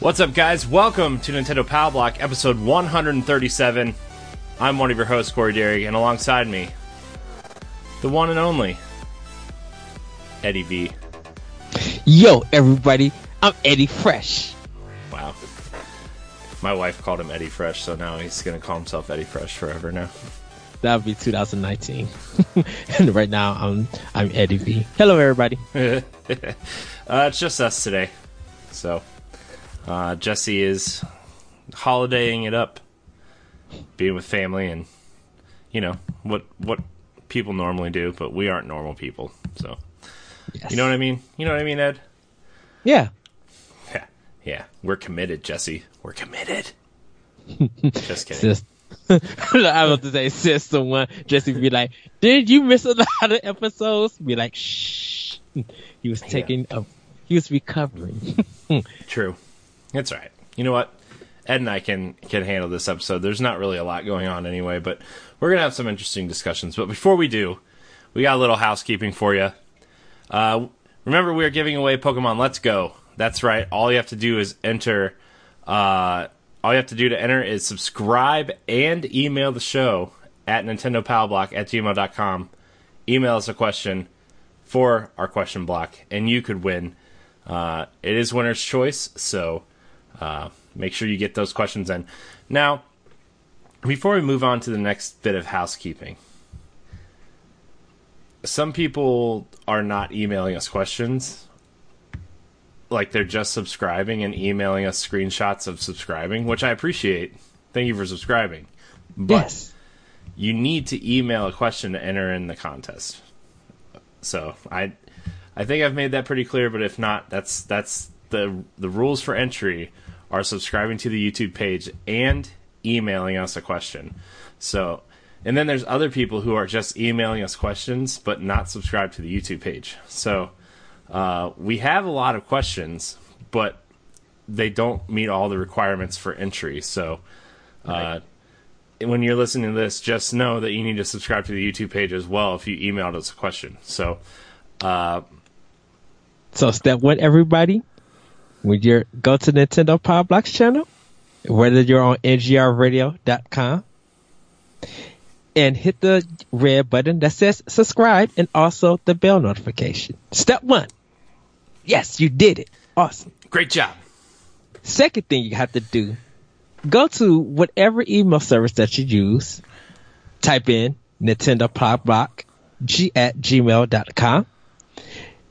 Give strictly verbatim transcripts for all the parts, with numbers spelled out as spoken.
What's up, guys? Welcome to Nintendo Power Block, episode one hundred thirty-seven. I'm one of your hosts, Cory Derrick, and alongside me, the one and only, Eddie B. Yo, everybody, I'm Eddie Fresh. Wow. My wife called him Eddie Fresh, so now he's going to call himself Eddie Fresh forever now. That would be two thousand nineteen. And right now, I'm, I'm Eddie B. Hello, everybody. uh, it's just us today, so... Uh, Jesse is holidaying it up, being with family, and you know what what people normally do, but we aren't normal people, so yes. You know what I mean? You know what I mean, Ed? Yeah, yeah, yeah. We're committed, Jesse. We're committed. Just kidding. I was about to say, sis, someone Jesse be like, "Did you miss a lot of episodes?" Be like, "Shh." He was taking yeah. a, he was recovering. True. That's right. You know what? Ed and I can can handle this episode. There's not really a lot going on anyway, but we're going to have some interesting discussions. But before we do, we got a little housekeeping for you. Uh, remember, we are giving away Pokemon Let's Go. That's right. All you have to do is enter. Uh, all you have to do to enter is subscribe and email the show at Nintendo Power Block at gmail dot com. Email us a question for our question block, and you could win. Uh, it is winner's choice, so... Uh, make sure you get those questions in. Now, before we move on to the next bit of housekeeping, some people are not emailing us questions. Like, they're just subscribing and emailing us screenshots of subscribing, which I appreciate. Thank you for subscribing. But yes. You need to email a question to enter in the contest. So, I I think I've made that pretty clear, but if not, that's that's the the rules for entry are subscribing to the YouTube page and emailing us a question. So, and then there's other people who are just emailing us questions but not subscribed to the YouTube page. So, uh, we have a lot of questions, but they don't meet all the requirements for entry. So, uh, right. When you're listening to this, just know that you need to subscribe to the YouTube page as well if you emailed us a question. So, uh, so step one, everybody. When you go to Nintendo Power Block's channel, whether you're on N G R radio dot com, and hit the red button that says subscribe and also the bell notification. Step one. Yes, you did it. Awesome. Great job. Second thing you have to do, go to whatever email service that you use, type in Nintendo Power Block at gmail dot com,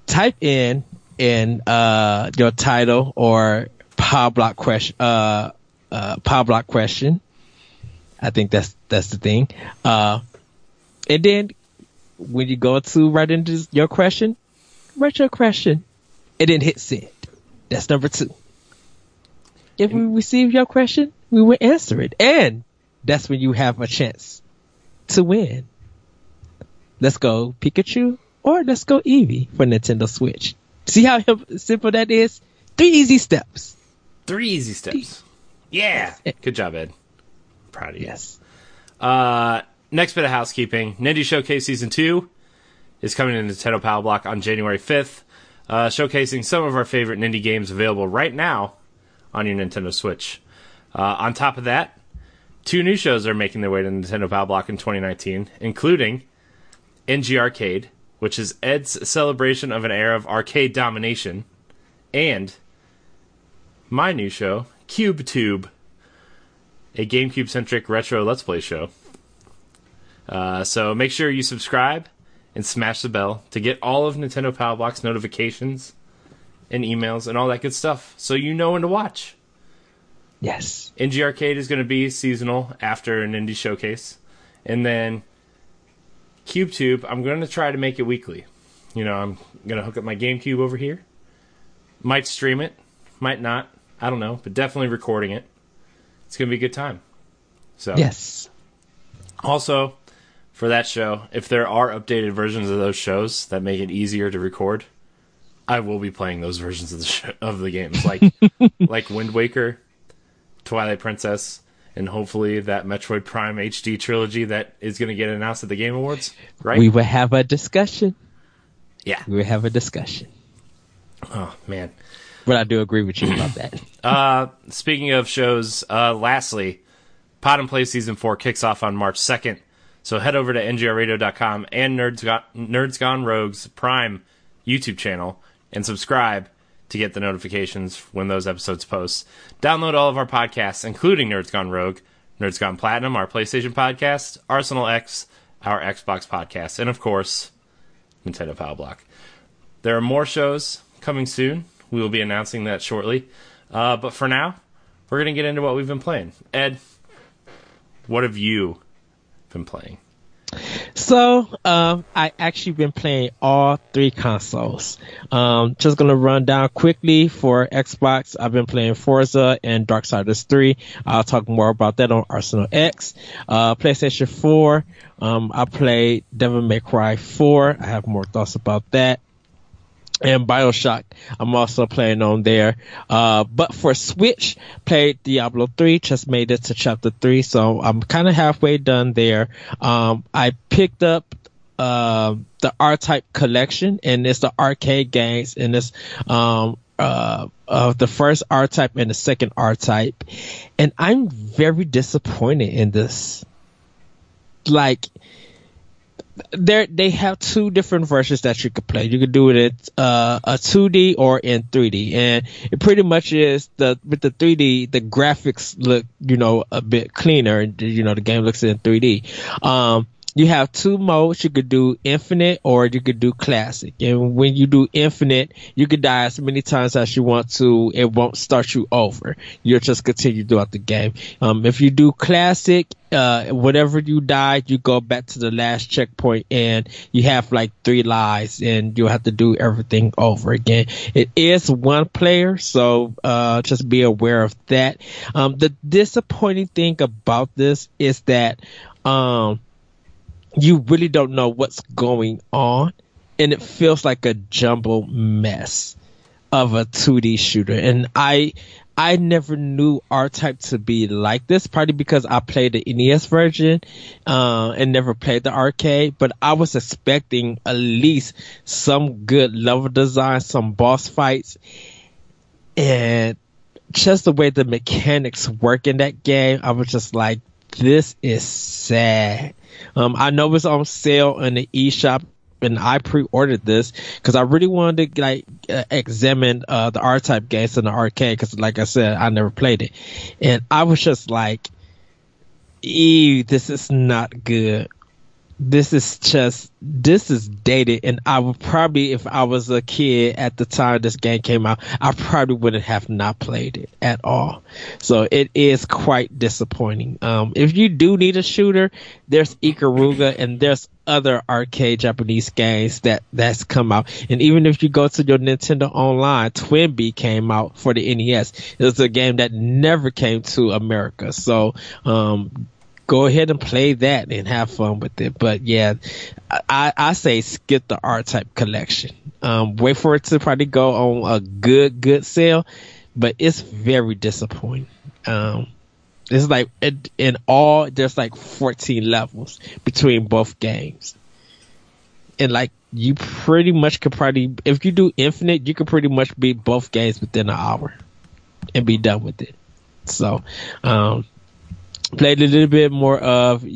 type in in uh, your title or power block question, uh, uh, power block question. I think that's that's the thing. Uh, and then when you go to write into your question, write your question, and then hit send. That's number two. If we receive your question, we will answer it, and that's when you have a chance to win. Let's go Pikachu or let's go Eevee for Nintendo Switch. See how simple that is? Three easy steps. Three easy steps. Yeah. Good job, Ed. Proud of you. Yes. Uh, next bit of housekeeping. Nindie Showcase Season two is coming to Nintendo Power Block on January fifth, uh, showcasing some of our favorite Nindie games available right now on your Nintendo Switch. Uh, on top of that, two new shows are making their way to Nintendo Power Block in twenty nineteen, including N G Arcade, which is Ed's celebration of an era of arcade domination, and my new show, CubeTube, a GameCube-centric retro Let's Play show. Uh, so make sure you subscribe and smash the bell to get all of Nintendo Power Block's notifications and emails and all that good stuff so you know when to watch. Yes. N G Arcade is going to be seasonal after an Nindie Showcase. And then CubeTube, I'm going to try to make it weekly. You know, I'm going to hook up my GameCube over here. Might stream it. Might not. I don't know. But definitely recording it. It's going to be a good time. So yes. Also, for that show, if there are updated versions of those shows that make it easier to record, I will be playing those versions of the show, of the games. Like, like Wind Waker, Twilight Princess, and hopefully that Metroid Prime H D trilogy that is going to get announced at the Game Awards, right? We will have a discussion. Yeah. We will have a discussion. Oh, man. But I do agree with you about that. uh, speaking of shows, uh, lastly, Pod and Play Season four kicks off on March second, so head over to N G R radio dot com and Nerds Gone, Nerds Gone Rogue's Prime YouTube channel and subscribe to get the notifications when those episodes post. Download all of our podcasts, including Nerds Gone Rogue, Nerds Gone Platinum, our PlayStation podcast, Arsenal X, our Xbox podcast, and of course, Nintendo Power Block. There are more shows coming soon. We will be announcing that shortly. Uh, but for now, we're going to get into what we've been playing. Ed, what have you been playing? So, um, I actually been playing all three consoles. Um, just gonna run down quickly for Xbox. I've been playing Forza and Darksiders three. I'll talk more about that on Arsenal X. Uh, PlayStation four. Um, I played Devil May Cry four. I have more thoughts about that. And Bioshock, I'm also playing on there. Uh, but for Switch, played Diablo three, just made it to Chapter three, so I'm kind of halfway done there. Um, I picked up uh, the R-Type collection, and it's the arcade games, and it's um, uh, of the first R-Type and the second R-Type. And I'm very disappointed in this. Like... There, they have two different versions that you could play. You could do it in uh, a two D or in three D, and it pretty much is the with the three D. The graphics look, you know, a bit cleaner. You know, the game looks in three D. Um, you have two modes. You could do infinite or you could do classic. And when you do infinite, you could die as many times as you want to. It won't start you over. You'll just continue throughout the game. Um, if you do classic, uh, whatever you died, you go back to the last checkpoint and you have like three lives and you'll have to do everything over again. It is one player, so, uh, just be aware of that. Um, the disappointing thing about this is that, um, you really don't know what's going on, and it feels like a jumbled mess of a two D shooter. And I I never knew R-Type to be like this, probably because I played the N E S version uh, and never played the arcade, but I was expecting at least some good level design, some boss fights, and just the way the mechanics work in that game, I was just like, this is sad. Um, I know it's on sale in the eShop, and I pre-ordered this because I really wanted to like uh, examine uh, the R-Type games in the arcade because, like I said, I never played it. And I was just like, ew, this is not good. This is just, this is dated, and I would probably, if I was a kid at the time this game came out, I probably wouldn't have not played it at all. So it is quite disappointing. Um, if you do need a shooter, there's Ikaruga and there's other arcade Japanese games that, that's come out. And even if you go to your Nintendo Online, Twinbee came out for the N E S. It was a game that never came to America. So, um, go ahead and play that and have fun with it. But yeah, I, I say skip the R-Type collection. Um, wait for it to probably go on a good, good sale. But it's very disappointing. Um, it's like it, in all, there's like fourteen levels between both games. And like you pretty much could probably, if you do infinite, you could pretty much beat both games within an hour and be done with it. So, um, played a little bit more of uh,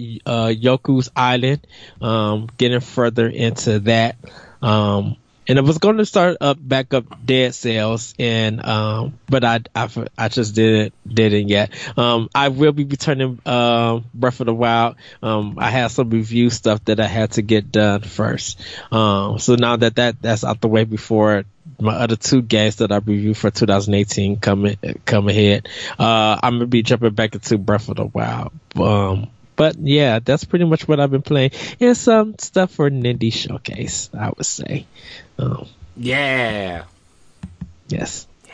Yoku's Island, um, getting further into that. Um, And I was going to start up back up Dead Cells, and um, but I, I, I just didn't didn't yet. Um, I will be returning uh, Breath of the Wild. Um, I had some review stuff that I had to get done first. Um, so now that, that that's out the way before my other two games that I reviewed for twenty eighteen come come ahead, uh, I'm gonna be jumping back into Breath of the Wild. Um, But yeah, that's pretty much what I've been playing. And some stuff for Nindie Showcase, I would say. Um, yeah. Yes. Yeah.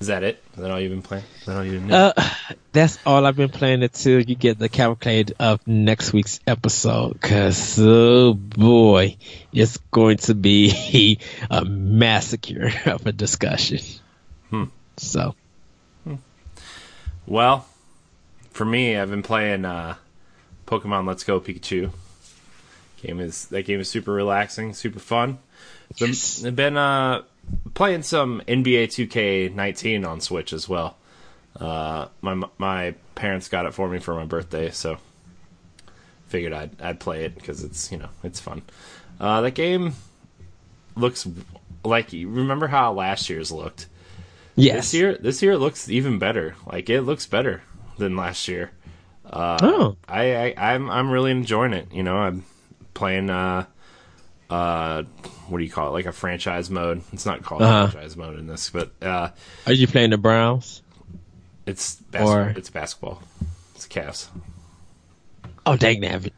Is that it? Is that all you've been playing? Is that all you've been doing? Uh, that's all I've been playing until you get the cavalcade of next week's episode. Because, oh boy, it's going to be a massacre of a discussion. Hmm. So. Hmm. Well. For me, I've been playing uh, Pokemon Let's Go Pikachu. Game is that game is super relaxing, super fun. Yes. Been, I've been uh, playing some N B A two K nineteen on Switch as well. Uh, my my parents got it for me for my birthday, so figured I'd I'd play it because it's you know it's fun. Uh, that game looks like you remember how last year's looked. Yes. This year, this year it looks even better. Like it looks better than last year. Uh, oh. I, I, I'm I'm really enjoying it. You know, I'm playing, uh, uh, what do you call it? Like a franchise mode. It's not called uh-huh. franchise mode in this, but... Uh, Are you playing the Browns? It's basketball. Or... It's basketball. It's Cavs. Oh, dang nabbit.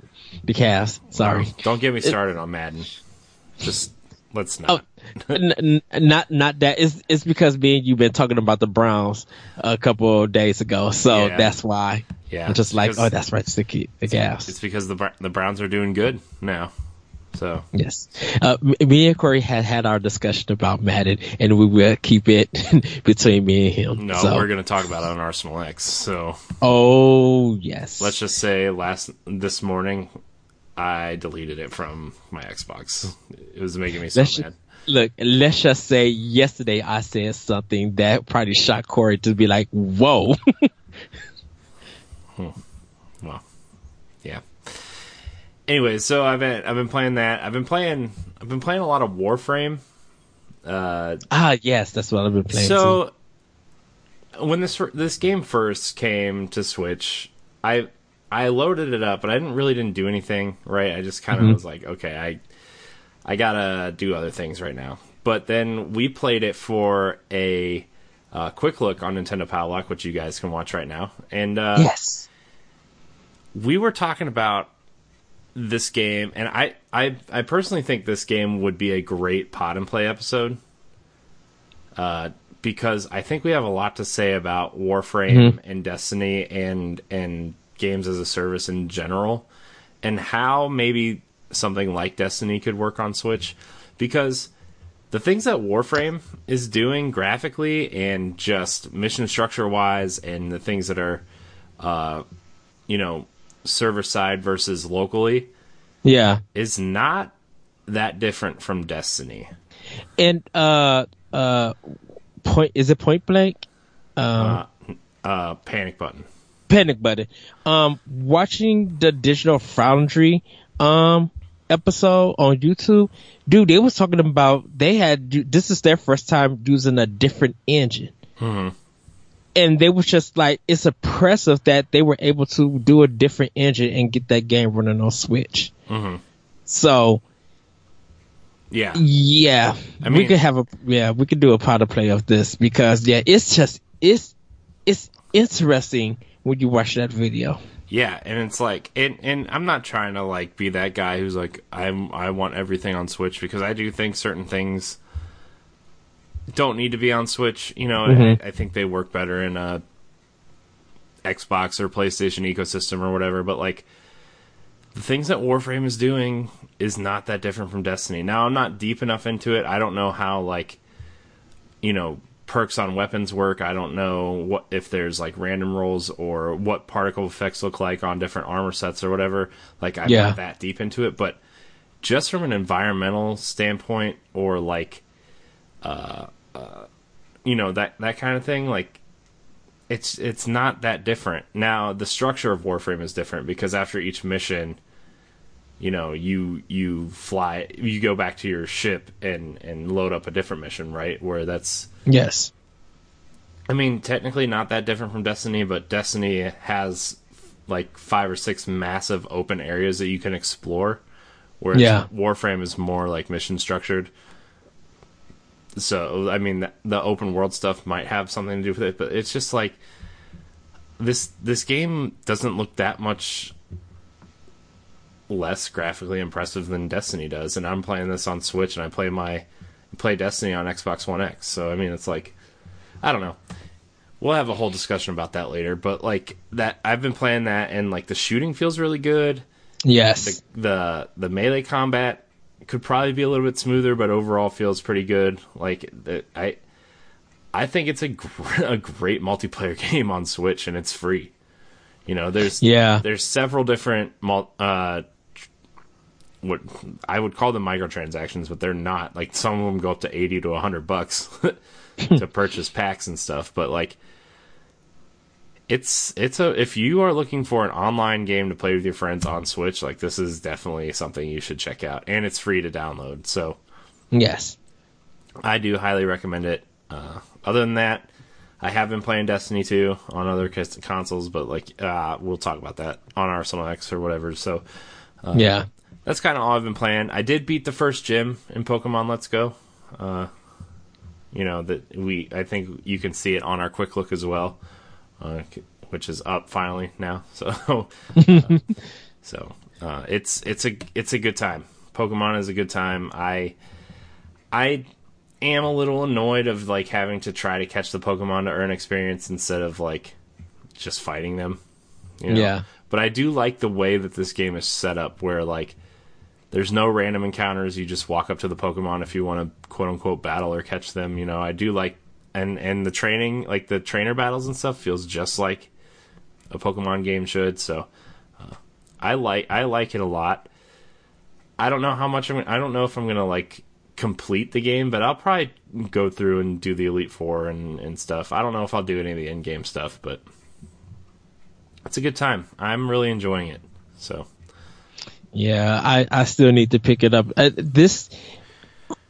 The Cavs. Sorry. No, don't get me started it... on Madden. Just... Let's not. Oh, n- n- not not that. It's, it's because me and you've been talking about the Browns a couple of days ago, so yeah. that's why. Yeah, I'm just like, oh, that's right, the key, the Cavs. It's because the the Browns are doing good now. So yes, uh, me and Corey had had our discussion about Madden, and we will keep it between me and him. No, so. We're going to talk about it on Arsenal X. So oh yes, let's just say last this morning. I deleted it from my Xbox. It was making me so let's mad. Just, look, let's just say yesterday I said something that probably shocked Corey to be like, whoa. hmm. Well, yeah. Anyway, so I've been I've been playing that. I've been playing I've been playing a lot of Warframe. Uh, ah, yes, that's what I've been playing. So too. When this this game first came to Switch, I. I loaded it up, but I didn't really didn't do anything, right? I just kind of mm-hmm. was like, okay, I I gotta do other things right now. But then we played it for a uh, quick look on Nintendo Power Block, which you guys can watch right now. And uh, yes, we were talking about this game, and I, I I personally think this game would be a great Pod and Play episode, uh, because I think we have a lot to say about Warframe mm-hmm. and Destiny and and. games as a service in general, and how maybe something like Destiny could work on Switch, because the things that Warframe is doing graphically and just mission structure wise, and the things that are, uh, you know, server side versus locally, yeah, is not that different from Destiny. And uh, uh, point is it Point Blank? Um, uh, uh, Panic Button. Panic Button. Um, watching the Digital Foundry um episode on YouTube, dude, they was talking about they had this is their first time using a different engine, mm-hmm. and they was just like, it's impressive that they were able to do a different engine and get that game running on Switch. Mm-hmm. So, yeah, yeah, I mean, we could have a yeah, we could do a Pod and Play of this because yeah, it's just it's it's interesting. Would you watch that video? Yeah, and it's like, and, and I'm not trying to like be that guy who's like, I'm I want everything on Switch, because I do think certain things don't need to be on Switch. You know, mm-hmm. I, I think they work better in a Xbox or PlayStation ecosystem or whatever. But like, the things that Warframe is doing is not that different from Destiny. Now, I'm not deep enough into it. I don't know how like, you know. Perks on weapons work. I don't know what if there's like random rolls or what particle effects look like on different armor sets or whatever. Like I'm yeah. not that deep into it, but just from an environmental standpoint or like, uh, uh, you know that that kind of thing. Like it's it's not that different. Now the structure of Warframe is different because after each mission, you know, you you fly, you go back to your ship and, and load up a different mission, right? Where that's... Yes. I mean, technically not that different from Destiny, but Destiny has like five or six massive open areas that you can explore, whereas yeah. Warframe is more like mission structured. So, I mean, the, the open world stuff might have something to do with it, but it's just like, this this game doesn't look that much less graphically impressive than Destiny does, and I'm playing this on Switch, and I play my play Destiny on Xbox One X. So, I mean, it's like, I don't know. We'll have a whole discussion about that later, but like that, I've been playing that, and like the shooting feels really good. Yes. The the, the melee combat could probably be a little bit smoother, but overall feels pretty good. Like I, I think it's a gr- a great multiplayer game on Switch, and it's free. You know, there's yeah. there's several different mul- uh, what I would call them microtransactions, but they're not. Like some of them go up to eighty to a hundred bucks. to purchase packs and stuff, but like it's it's a if you are looking for an online game to play with your friends on Switch, like this is definitely something you should check out, and it's free to download. So yes, I do highly recommend it. Uh, other than that, I have been playing Destiny two on other consoles, but like uh, we'll talk about that on Arsenal X or whatever. So uh, yeah, that's kind of all I've been playing. I did beat the first gym in Pokemon Let's Go. Uh, You know that we. I think you can see it on our quick look as well, uh, which is up finally now. So, uh, so uh, it's it's a it's a good time. Pokemon is a good time. I I am a little annoyed of like having to try to catch the Pokemon to earn experience instead of like just fighting them. You know? Yeah. But I do like the way that this game is set up, where like. There's no random encounters. You just walk up to the Pokemon if you want to quote unquote battle or catch them. You know, I do like, and, and the training, like the trainer battles and stuff feels just like a Pokemon game should. So uh, I like, I like it a lot. I don't know how much I'm, I don't know if I'm going to like complete the game, but I'll probably go through and do the Elite Four and, and stuff. I don't know if I'll do any of the end game stuff, but it's a good time. I'm really enjoying it. So. Yeah, I, I still need to pick it up. Uh, this,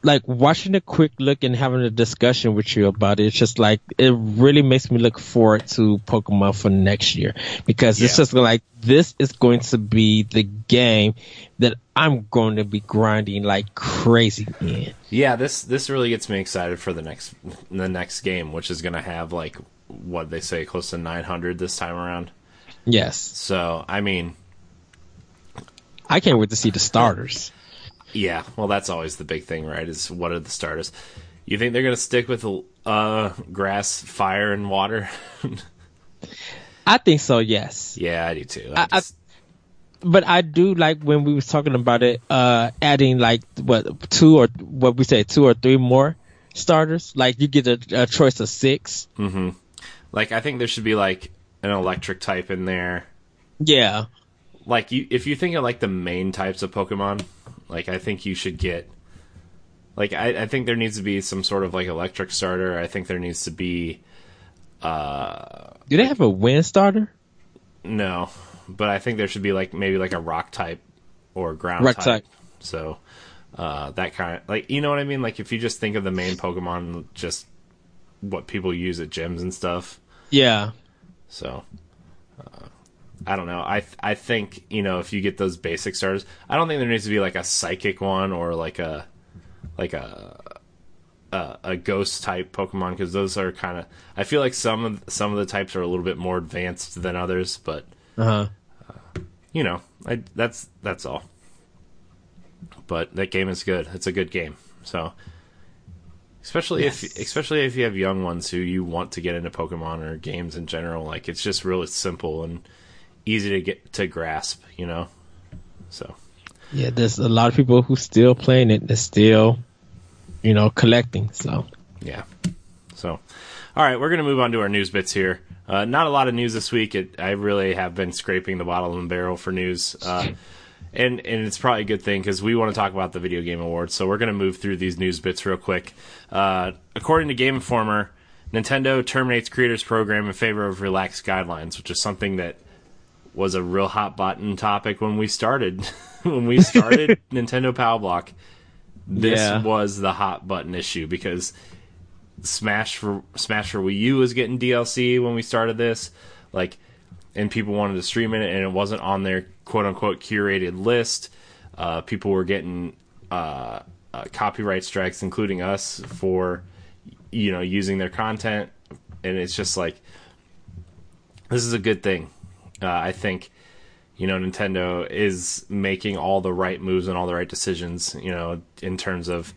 like, watching a quick look and having a discussion with you about it, it's just like, it really makes me look forward to Pokemon for next year. Because yeah. it's just like, this is going to be the game that I'm going to be grinding like crazy in. Yeah, this this really gets me excited for the next the next game, which is going to have, like, what they say, close to nine hundred this time around. Yes. So, I mean... I can't wait to see the starters. Yeah, well, that's always the big thing, right? Is what are the starters? You think they're going to stick with uh, grass, fire, and water? I think so, yes. Yeah, I do too. I I, just... I, but I do like when we was talking about it, uh, adding like what two or what we said two or three more starters. Like you get a, a choice of six. Mm-hmm. Like I think there should be like an electric type in there. Yeah. Like, you, if you think of, like, the main types of Pokemon, like, I think you should get... Like, I, I think there needs to be some sort of, like, electric starter. I think there needs to be... Uh, Do they have a wind starter? No. But I think there should be, like, maybe, like, a rock type or ground rock type. type. So, uh, that kind of... Like, you know what I mean? Like, if you just think of the main Pokemon, just what people use at gyms and stuff. Yeah. So... Uh, I don't know. I th- I think, you know, if you get those basic starters, I don't think there needs to be like a psychic one or like a like a a, a ghost type Pokemon, because those are kind of. I feel like some of some of the types are a little bit more advanced than others, but uh-huh. uh, you know, I, that's that's all. But that game is good. It's a good game. So especially yes. if especially if you have young ones who you want to get into Pokemon or games in general, like it's just really simple and. Easy to get to grasp, you know. So yeah, there's a lot of people who still playing it. They're still, you know, collecting. So yeah. So all right, we're gonna move on to our news bits here. Uh, not a lot of news this week. It, I really have been scraping the bottom and barrel for news, uh, and and it's probably a good thing because we want to talk about the Video Game Awards. So we're gonna move through these news bits real quick. Uh, according to Game Informer, Nintendo terminates creators program in favor of relaxed guidelines, which is something that. was a real hot button topic when we started. When we started Nintendo Power Block, this yeah. was the hot button issue, because Smash for Smash for Wii U was getting D L C when we started this, like, and people wanted to stream it, and it wasn't on their quote unquote curated list. Uh, people were getting uh, uh, copyright strikes, including us, for, you know, using their content, and it's just like, this is a good thing. Uh, I think, you know, Nintendo is making all the right moves and all the right decisions, you know, in terms of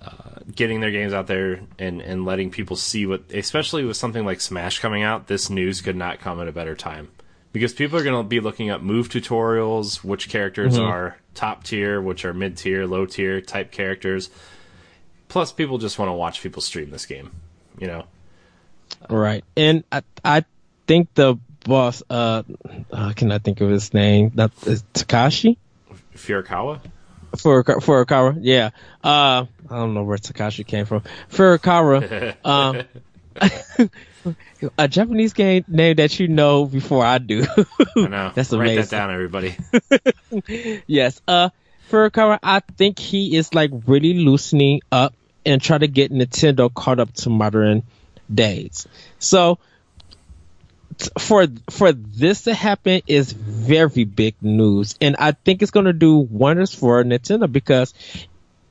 uh, getting their games out there and, and letting people see what, especially with something like Smash coming out, this news could not come at a better time, because people are going to be looking up move tutorials, which characters mm-hmm. are top tier, which are mid tier, low tier type characters. Plus, people just want to watch people stream this game, you know? Right. And I, I think the boss, uh, I cannot think of his name. Not Takashi Furukawa. Furukawa, Furukawa, yeah. Uh, I don't know where Takashi came from. Furukawa, um, a Japanese game name that you know before I do. I know. That's amazing. Write that down, everybody. Yes. Uh, Furukawa, I think he is like really loosening up and try to get Nintendo caught up to modern days. So. For for this to happen is very big news, and I think it's going to do wonders for Nintendo, because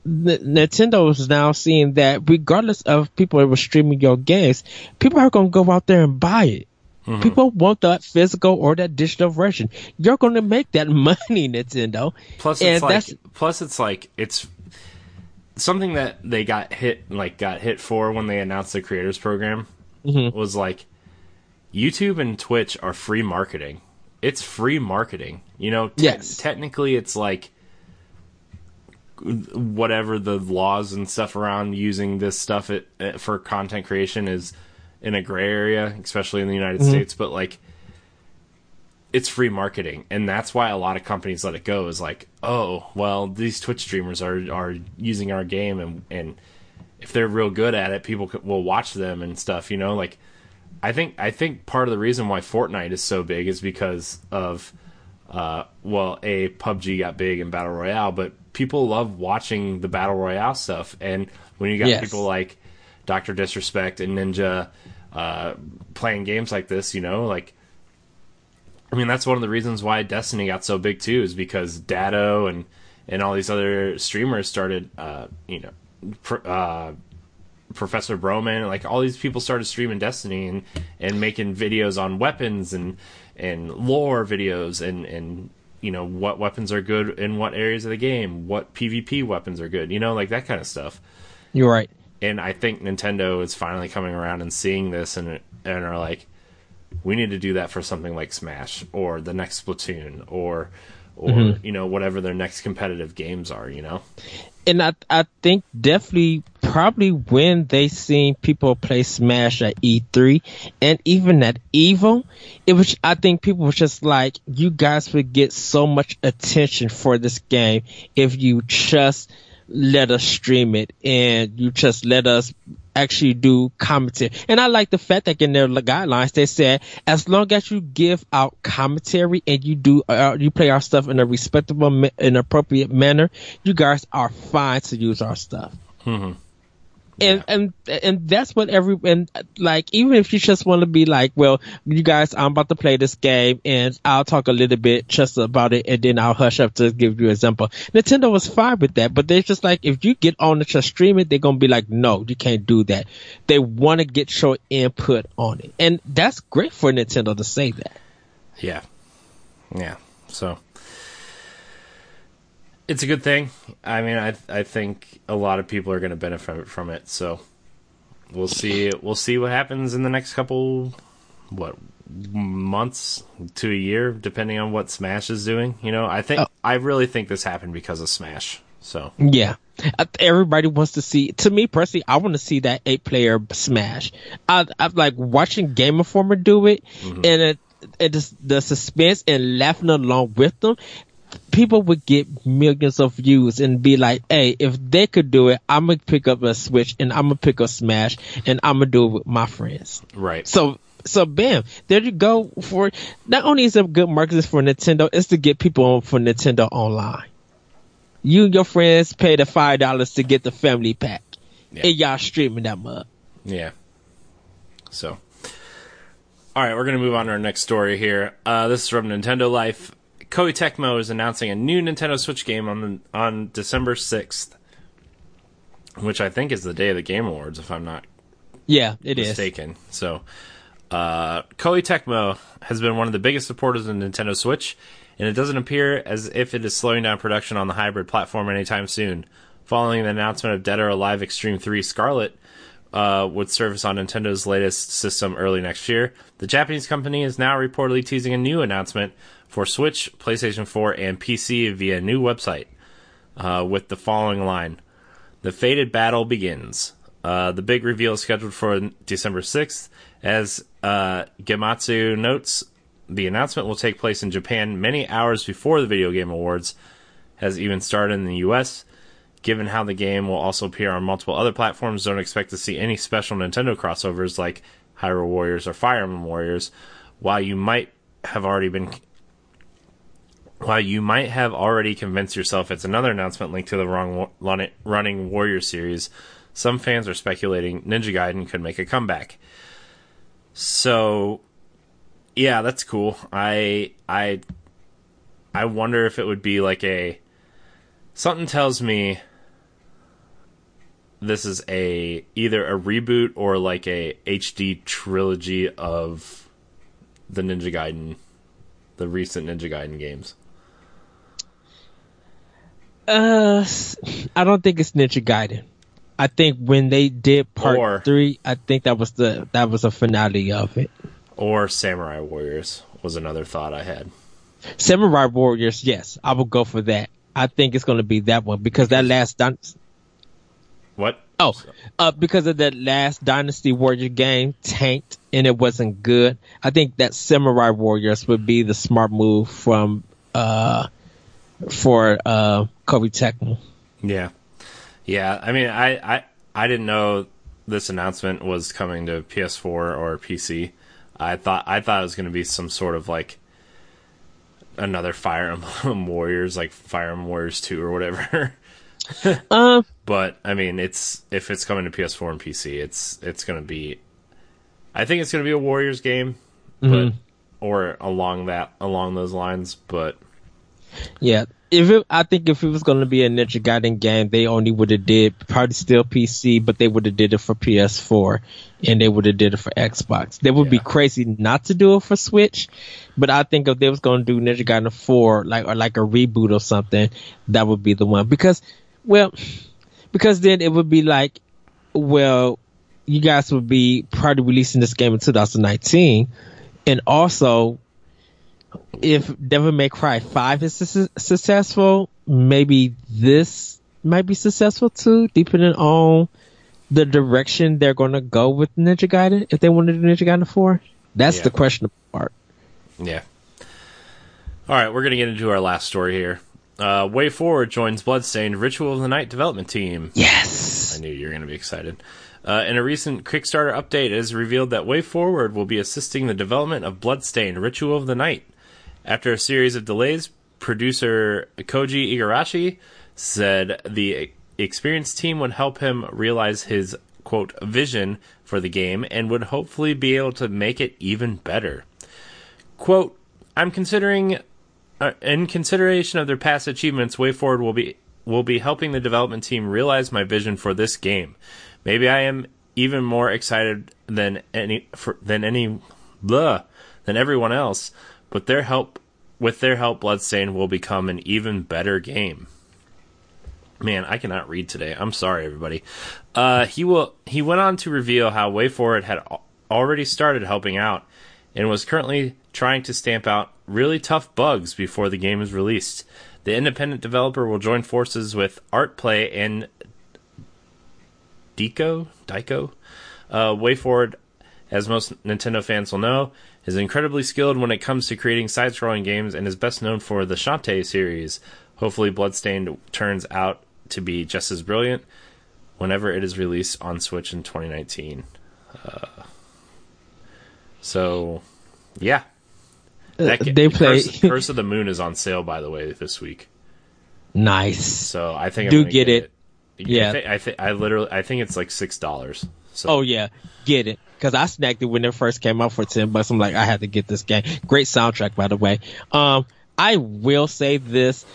N- Nintendo is now seeing that regardless of people that were streaming your games, people are going to go out there and buy it. Mm-hmm. People want that physical or that digital version. You're going to make that money, Nintendo. Plus, it's and like that's, plus it's like it's something that they got hit like got hit for when they announced the creators program mm-hmm. was like. YouTube and Twitch are free marketing. It's free marketing. You know, te- yes. technically it's like whatever the laws and stuff around using this stuff it, it, for content creation is in a gray area, especially in the United mm-hmm. States, but like it's free marketing. And that's why a lot of companies let it go, is like, oh, well, these Twitch streamers are, are using our game, and, and if they're real good at it, people c- will watch them and stuff, you know, like, I think I think part of the reason why Fortnite is so big is because of, uh, well, A, P U B G got big in Battle Royale, but people love watching the Battle Royale stuff. And when you got yes. people like Doctor Disrespect and Ninja uh, playing games like this, you know, like, I mean, that's one of the reasons why Destiny got so big, too, is because Datto and, and all these other streamers started, uh, you know, pr- uh Professor Broman, like all these people started streaming Destiny and, and making videos on weapons and and lore videos and, and you know what weapons are good in what areas of the game, what PvP weapons are good, you know, like that kind of stuff. You're right. And I think Nintendo is finally coming around and seeing this and and are like, we need to do that for something like Smash or the next Splatoon or or mm-hmm. you know whatever their next competitive games are, you know. And I I think definitely probably when they seen people play Smash at E three and even at Evo, it was I think people were just like, you guys would get so much attention for this game if you just let us stream it and you just let us actually do commentary. And I like the fact that in their guidelines they said as long as you give out commentary and you do uh, you play our stuff in a respectable ma- and appropriate manner, you guys are fine to use our stuff. Mm-hmm. Yeah. And and and that's what every and like even if you just want to be like, well, you guys, I'm about to play this game and I'll talk a little bit just about it and then I'll hush up to give you an example. Nintendo was fine with that, but they're just like, if you get on to just stream it, they're gonna be like, no, you can't do that. They want to get your input on it, and that's great for Nintendo to say that. Yeah, yeah. So. It's a good thing. I mean, I I think a lot of people are going to benefit from it. So we'll see. We'll see what happens in the next couple, what months to a year, depending on what Smash is doing. You know, I think oh. I really think this happened because of Smash. So yeah, everybody wants to see. To me personally, I want to see that eight-player Smash. I I'm like watching Game Informer do it, mm-hmm. and it, it just, the suspense and laughing along with them. People would get millions of views and be like, hey, if they could do it, I'm going to pick up a Switch and I'm going to pick up Smash and I'm going to do it with my friends. Right. So So bam, there you go. For not only is it good marketing for Nintendo, it's to get people for Nintendo online. You and your friends pay the five dollars to get the family pack, yeah. and y'all streaming that mug. Yeah. So, all right, we're gonna move on to our next story here. Uh, this is from Nintendo Life. Koei Tecmo is announcing a new Nintendo Switch game on the, on December sixth, which I think is the day of the Game Awards, if I'm not yeah, it mistaken. Is. So, uh, Koei Tecmo has been one of the biggest supporters of Nintendo Switch, and it doesn't appear as if it is slowing down production on the hybrid platform anytime soon. Following the announcement of Dead or Alive Extreme three Scarlet, Uh, would surface on Nintendo's latest system early next year. The Japanese company is now reportedly teasing a new announcement for Switch, PlayStation four, and P C via a new website uh, with the following line: "The fated battle begins." Uh, the big reveal is scheduled for December sixth. As uh, Gematsu notes, the announcement will take place in Japan many hours before the Video Game Awards has even started in the U S. Given how the game will also appear on multiple other platforms, don't expect to see any special Nintendo crossovers like Hyrule Warriors or Fire Emblem Warriors. While you might have already been, while you might have already convinced yourself it's another announcement linked to the wrong running Warrior series, some fans are speculating Ninja Gaiden could make a comeback. So, yeah, that's cool. I I I wonder if it would be like a something tells me this is a either a reboot or like a H D trilogy of the Ninja Gaiden, the recent Ninja Gaiden games. Uh, I don't think it's Ninja Gaiden. I think when they did part or, three, I think that was the that was a finale of it. Or Samurai Warriors was another thought I had. Samurai Warriors, yes, I would go for that. I think it's going to be that one because that last Don- what? Oh, uh, because of that last Dynasty Warrior game tanked and it wasn't good. I think that Samurai Warriors would be the smart move from uh for uh Koei Tecmo. Yeah, yeah. I mean, I, I I didn't know this announcement was coming to P S four or P C. I thought I thought it was going to be some sort of like another Fire Emblem Warriors, like Fire Emblem Warriors two or whatever. uh, but I mean, it's if it's coming to P S four and P C, it's it's gonna be. I think it's gonna be a Warriors game, mm-hmm. but or along that along those lines. But yeah, if it, I think if it was gonna be a Ninja Gaiden game, they only would have did probably still P C, but they would have did it for P S four and they would have did it for Xbox. They would yeah. be crazy not to do it for Switch. But I think if they was going to do Ninja Gaiden four, like or like a reboot or something, that would be the one. Because, well, because then it would be like, well, you guys would be probably releasing this game in two thousand nineteen. And also, if Devil May Cry five is su- successful, maybe this might be successful too, depending on the direction they're going to go with Ninja Gaiden, if they want to do Ninja Gaiden four. That's yeah. the questionable part. Yeah. All right, we're going to get into our last story here. Uh, WayForward joins Bloodstained: Ritual of the Night development team. Yes! I knew you were going to be excited. Uh, in a recent Kickstarter update, it is revealed that WayForward will be assisting the development of Bloodstained: Ritual of the Night. After a series of delays, producer Koji Igarashi said the experienced team would help him realize his, quote, vision for the game and would hopefully be able to make it even better. Quote, I'm considering, uh, in consideration of their past achievements, WayForward will be will be helping the development team realize my vision for this game. Maybe I am even more excited than any for, than any blah, than everyone else, but their help with their help, Bloodstained will become an even better game. Man, I cannot read today. I'm sorry, everybody. Uh, he will. He went on to reveal how WayForward had already started helping out and was currently trying to stamp out really tough bugs before the game is released. The independent developer will join forces with ArtPlay and Dico, Dico. Uh, WayForward, as most Nintendo fans will know, is incredibly skilled when it comes to creating side-scrolling games and is best known for the Shantae series. Hopefully Bloodstained turns out to be just as brilliant whenever it is released on Switch in twenty nineteen. Uh... So, yeah. That game, they play Curse, Curse of the Moon is on sale, by the way, this week. Nice. So I think do I'm get, get it. it. Yeah, I think, I, think, I literally I think it's like six dollars. So. Oh yeah, get it because I snagged it when it first came out for ten bucks. I'm like, I had to get this game. Great soundtrack, by the way. Um, I will say this: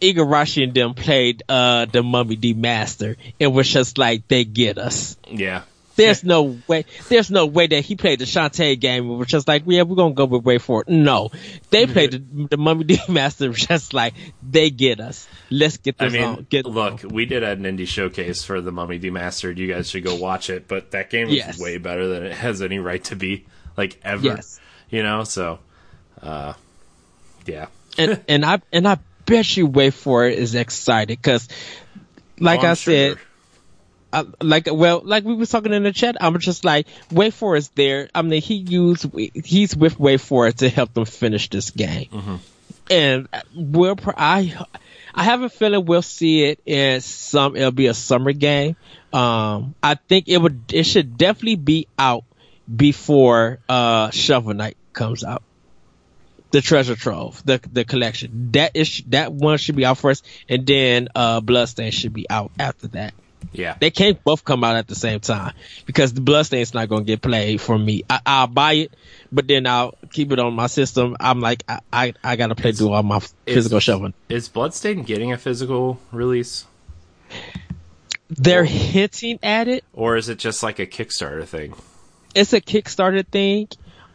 Igarashi and them played uh the Mummy Demaster. It was just like they get us. Yeah. There's no way. There's no way that he played the Shantae game. It was just like, yeah, we're gonna go with WayForward. No, they played the, the Mummy Demaster. Just like they get us. Let's get this I mean, on. Get look, on. We did a Nindie Showcase for the Mummy Demastered. You guys should go watch it. But that game is yes. way better than it has any right to be, like ever. Yes. You know. So, uh, yeah. and and I and I bet you WayForward is excited because, like oh, I sure. said. I, like well, like we were talking in the chat, I'm just like WayForward is there. I mean, he used he's with WayForward to help them finish this game, mm-hmm. and we'll I I have a feeling we'll see it in some. It'll be a summer game. Um, I think it would. It should definitely be out before uh, Shovel Knight comes out. The Treasure Trove, the the collection that is that one should be out first, and then uh, Bloodstained should be out after that. Yeah, they can't both come out at the same time because the Bloodstained's not gonna get played for me. I, I'll buy it, but then I'll keep it on my system. I'm like, I I, I gotta play through all my physical shoving. Is Bloodstained getting a physical release? They're or, hinting at it, or is it just like a Kickstarter thing? It's a Kickstarter thing,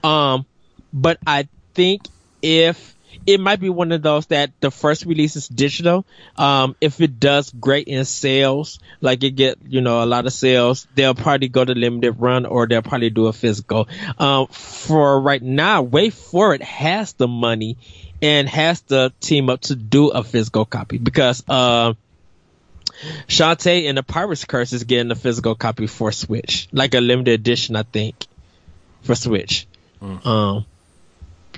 um, but I think if. It might be one of those that the first release is digital. Um, if it does great in sales, like it get, you know, a lot of sales, they'll probably go to limited run or they'll probably do a physical. Um, for right now, WayForward has the money and has the team up to do a physical copy because, um, uh, Shantae and the Pirate's Curse is getting a physical copy for Switch, like a limited edition, I think, for Switch. Mm. Um,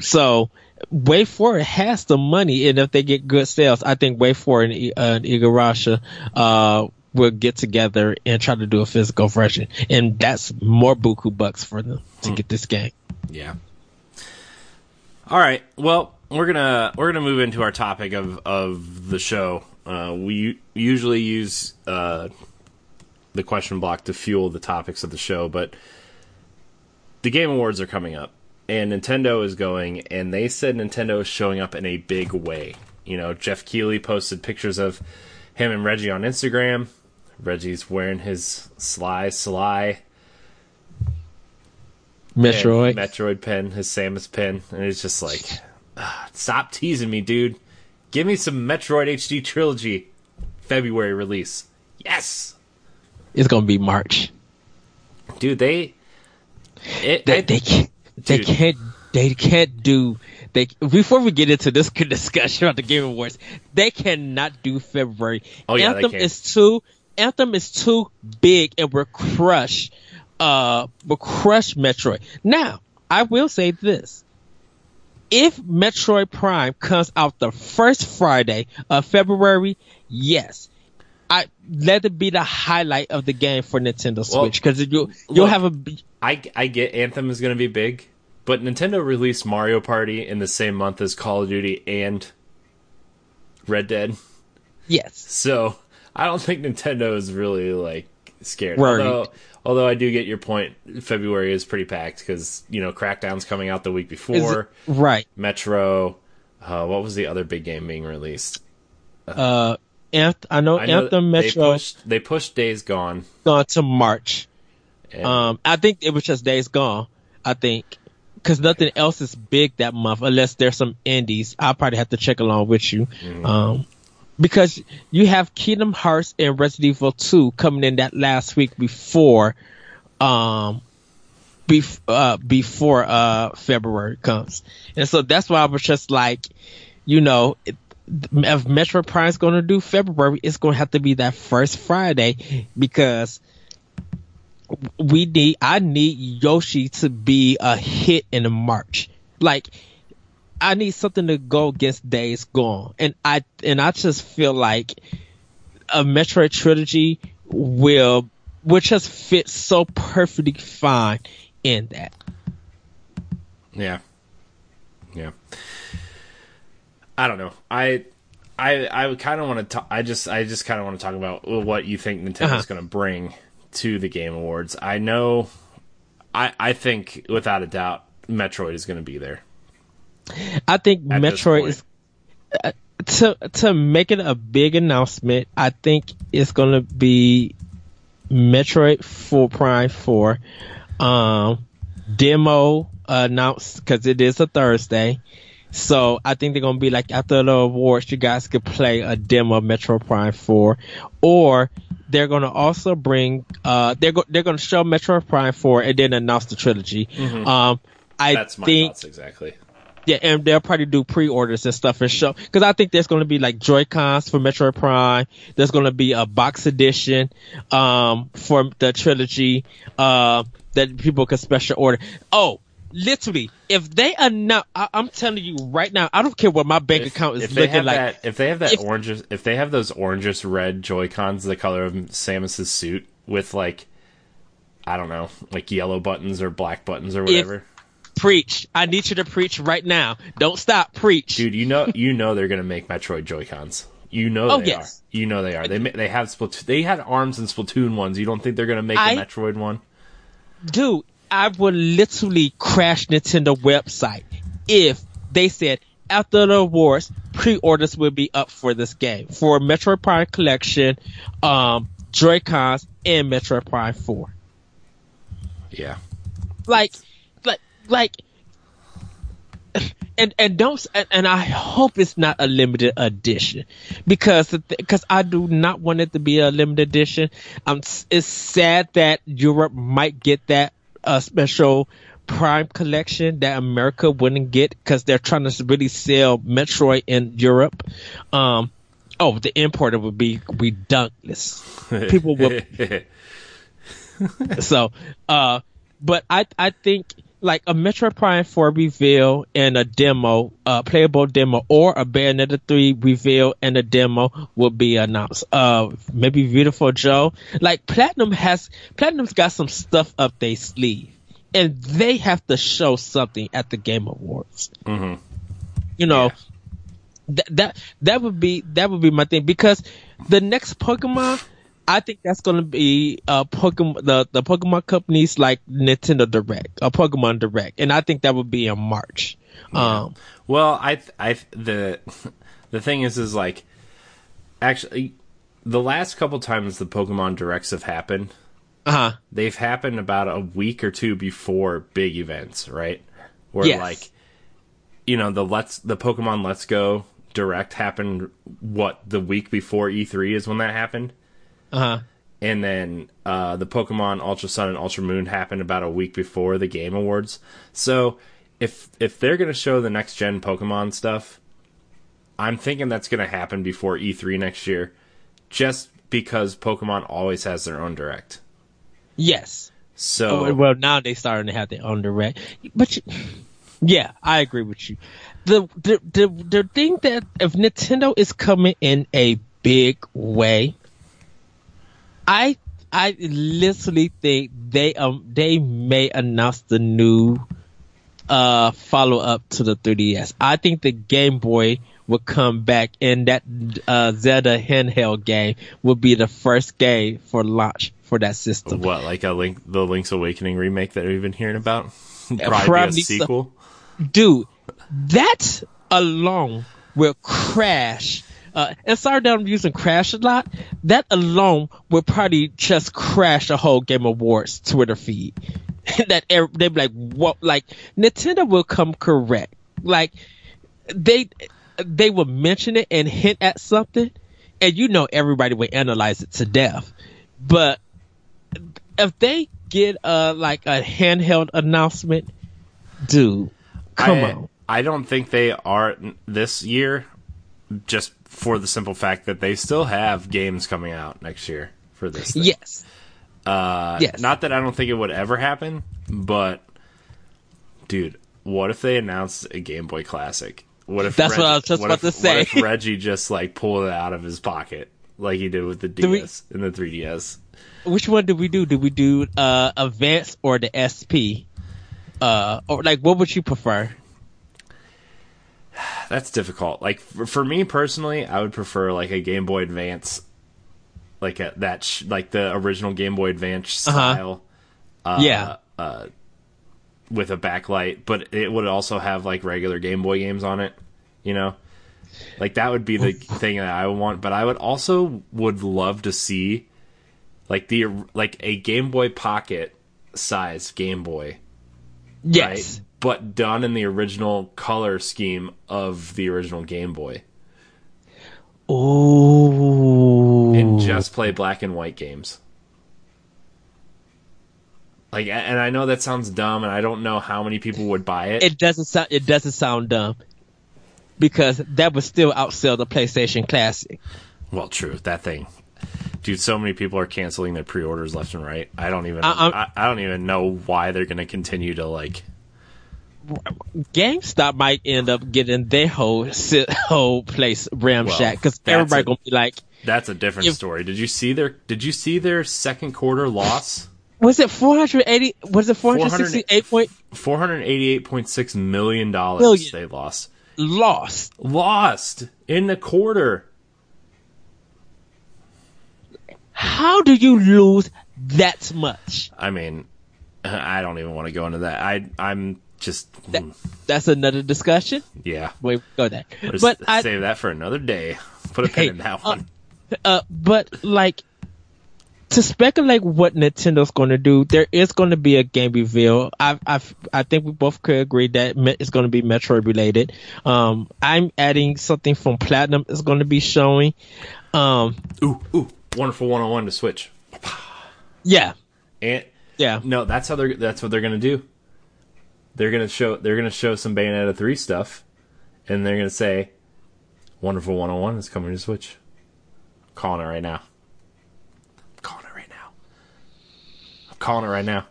so, WayForward has the money, and if they get good sales, I think WayForward and, uh, and Igarashi uh, will get together and try to do a physical version, and that's more buku bucks for them to mm. get this game. Yeah. All right. Well, we're gonna we're gonna move into our topic of of the show. Uh, we usually use uh, the question block to fuel the topics of the show, but the Game Awards are coming up. And Nintendo is going, and they said Nintendo is showing up in a big way. You know, Jeff Keighley posted pictures of him and Reggie on Instagram. Reggie's wearing his sly, sly... Metroid. Pen, Metroid pen, his Samus pen. And it's just like, stop teasing me, dude. Give me some Metroid H D Trilogy February release. Yes! It's gonna be March. Dude, they... It, they, I, they can't... They Dude. can't. They can't do. They before we get into this discussion about the Game Awards, they cannot do February. Oh yeah, Anthem they can. is too. Anthem is too big, and will crush. Uh, will crush Metroid. Now, I will say this: if Metroid Prime comes out the first Friday of February, yes. I, let it be the highlight of the game for Nintendo Switch because well, you'll you'll look, have a. I, I get Anthem is going to be big, but Nintendo released Mario Party in the same month as Call of Duty and Red Dead. Yes. So I don't think Nintendo is really like scared. Although, although I do get your point. February is pretty packed because you know Crackdown's coming out the week before. It, right. Metro. Uh, what was the other big game being released? Uh. uh Anth- I know, I know Anthem Metro. They pushed, they pushed Days Gone. Gone to March. And um, I think it was just Days Gone, I think. Because nothing else is big that month, unless there's some indies. I'll probably have to check along with you. Mm-hmm. Um, because you have Kingdom Hearts and Resident Evil two coming in that last week before um, bef- uh, before uh, February comes. And so that's why I was just like, you know... It, if Metroid Prime is going to do February, it's going to have to be that first Friday because we need. I need Yoshi to be a hit in March. Like I need something to go against Days Gone, and I and I just feel like a Metroid trilogy will will just fit so perfectly fine in that. Yeah. Yeah. I don't know. I I I kind of want to I just I just kind of want to talk about what you think Nintendo's uh-huh. going to bring to the Game Awards. I know I I think without a doubt Metroid is going to be there. I think At Metroid is uh, to to make it a big announcement. I think it's going to be Metroid for Prime four um, demo announced because it is a Thursday. So I think they're going to be like, after the awards, you guys could play a demo of Metroid Prime four, or they're going to also bring uh, they're go- they're going to show Metroid Prime four and then announce the trilogy. Mm-hmm. Um, I That's my think, thoughts exactly. Yeah, and they'll probably do pre-orders and stuff and show. Because I think there's going to be like Joy-Cons for Metroid Prime. There's going to be a box edition um, for the trilogy uh, that people can special order. Oh, literally, if they announce, I- I'm telling you right now, I don't care what my bank if, account is if looking like. That, if they have that if, oranges, if they have those oranges red Joy-Cons the color of Samus's suit with like, I don't know, like yellow buttons or black buttons or whatever. If, Preach. I need you to preach right now. Don't stop. Preach. Dude, you know you know they're going to make Metroid Joy-Cons. You know oh, they yes. are. You know they are. They they have Splatoon, they had ARMS and Splatoon ones. You don't think they're going to make I, a Metroid one? Dude, I would literally crash Nintendo website if they said, after the awards, pre-orders will be up for this game. For Metroid Prime Collection, um, Joy-Cons, and Metroid Prime four. Yeah. Like... Like, and and don't and, and I hope it's not a limited edition, because because I do not want it to be a limited edition. Um, it's sad that Europe might get that uh, special Prime collection that America wouldn't get, because they're trying to really sell Metroid in Europe. Um, oh, the importer would be redunkless. People would. so, uh, but I I think. Like a Metroid Prime four reveal and a demo, a playable demo, or a Bayonetta three reveal and a demo will be announced. Uh, maybe Beautiful Joe. Like Platinum has, Platinum's got some stuff up their sleeve, and they have to show something at the Game Awards. Mm-hmm. You know, yeah. th- that that would be that would be my thing, because the next Pokemon. I think that's going to be uh, Pokemon, the, the Pokemon companies like Nintendo Direct, a Pokemon Direct, and I think that would be in March. Um, well, I, I, the, the thing is, is like, actually, the last couple times the Pokemon Directs have happened, uh-huh. they've happened about a week or two before big events, right? Where yes. like, you know, the let's the Pokemon Let's Go Direct happened what the week before E three is when that happened. Uh-huh. And then uh, the Pokemon Ultra Sun and Ultra Moon happened about a week before the Game Awards. So if if they're going to show the next-gen Pokemon stuff, I'm thinking that's going to happen before E three next year, just because Pokemon always has their own Direct. Yes. So oh, well, now they're starting to have their own Direct. But you, yeah, I agree with you. The, the, the, the thing that if Nintendo is coming in a big way... I I literally think they um they may announce the new uh follow up to the three D S. I think the Game Boy will come back, and that uh, Zelda handheld game will be the first game for launch for that system. What, like a Link, the Link's Awakening remake that we've been hearing about? Probably, Probably a sequel. So, dude, that alone will crash. Uh, and sorry that I'm using crash a lot. That alone would probably just crash the whole Game Awards Twitter feed. that er- they'd be like, what? Like Nintendo will come correct. Like they they will mention it and hint at something, and you know everybody would analyze it to death. But if they get a like a handheld announcement, dude, come I, on. I don't think they are this year. Just for the simple fact that they still have games coming out next year for this thing. Yes. Uh, yes. Not that I don't think it would ever happen, but, dude, what if they announced a Game Boy Classic? What if That's Reggie, what I was just about if, to say. What if Reggie just, like, pulled it out of his pocket like he did with the D S and the three D S? Which one did we do? Did we do uh, Advance or the S P? uh, or like what would you prefer? That's difficult. Like for, for me personally, I would prefer like a Game Boy Advance, like a, that sh- like the original Game Boy Advance style. Uh-huh. Uh, yeah. Uh, with a backlight, but it would also have like regular Game Boy games on it, you know? Like that would be the thing that I would want, but I would also would love to see like the like a Game Boy Pocket size Game Boy. Yes. Right? But done in the original color scheme of the original Game Boy. Ooh. And just play black and white games. Like, and I know that sounds dumb, and I don't know how many people would buy it. It doesn't sound. It doesn't sound dumb. Because that would still outsell the PlayStation Classic. Well, true. That thing, dude. So many people are canceling their pre-orders left and right. I don't even. I, I, I don't even know why they're going to continue to like. GameStop might end up getting their whole whole place ramshacked because well, everybody's going to be like. That's a different if, story. Did you see their? Did you see their second quarter loss? Was it four hundred eighty? Was it four hundred sixty-eight point? Four hundred eighty-eight point six million dollars they lost. Lost. Lost in the quarter. How do you lose that much? I mean, I don't even want to go into that. I, I'm just... That, that's another discussion? Yeah. Wait, go there. Just but save I, that for another day. Put a pin hey, in that one. Uh, uh, but, like, to speculate what Nintendo's going to do, there is going to be a game reveal. I I I think we both could agree that it's going to be Metroid-related. Um, I'm adding something from Platinum is going to be showing. Um, ooh, ooh. Wonderful one-on-one to Switch. Yeah. And yeah. No, that's how they're that's what they're gonna do. They're gonna show they're gonna show some Bayonetta three stuff, and they're gonna say, Wonderful one-on-one is coming to Switch. I'm calling it right now. I'm calling it right now. I'm calling it right now.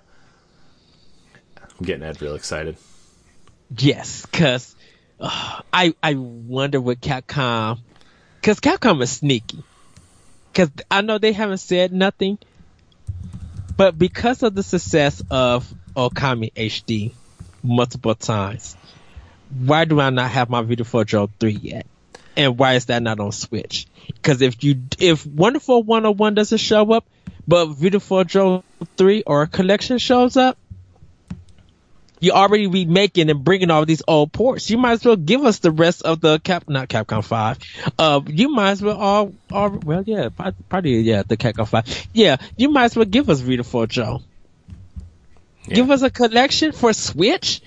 I'm getting Ed real excited. Yes, cause uh, I I wonder what Capcom, cause Capcom is sneaky. Because I know they haven't said nothing, but because of the success of Okami H D multiple times, why do I not have my Vita for Joe three yet? And why is that not on Switch? Because if you if Wonderful one oh one doesn't show up, but Vita for Joe three or a collection shows up, you're already remaking and bringing all these old ports. You might as well give us the rest of the Cap, not Capcom five. Uh, you might as well all, all well, yeah, probably, yeah, the Capcom five. Yeah, you might as well give us Vita for Joe. Yeah. Give us a collection for Switch.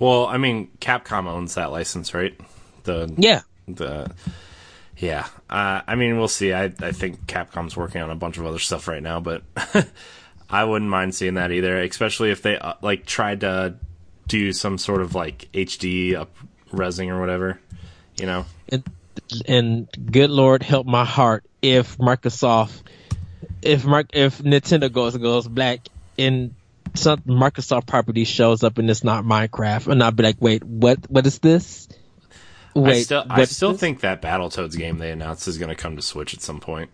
Well, I mean, Capcom owns that license, right? The yeah, the yeah. Uh, I mean, we'll see. I I think Capcom's working on a bunch of other stuff right now, but. I wouldn't mind seeing that either, especially if they uh, like tried to do some sort of like H D up resing or whatever, you know. And, and good Lord help my heart if Microsoft, if Mark, if Nintendo goes goes black and some Microsoft property shows up and it's not Minecraft, and I'll be like, wait, what? What is this? Wait, I still, I still think that Battletoads game they announced is going to come to Switch at some point.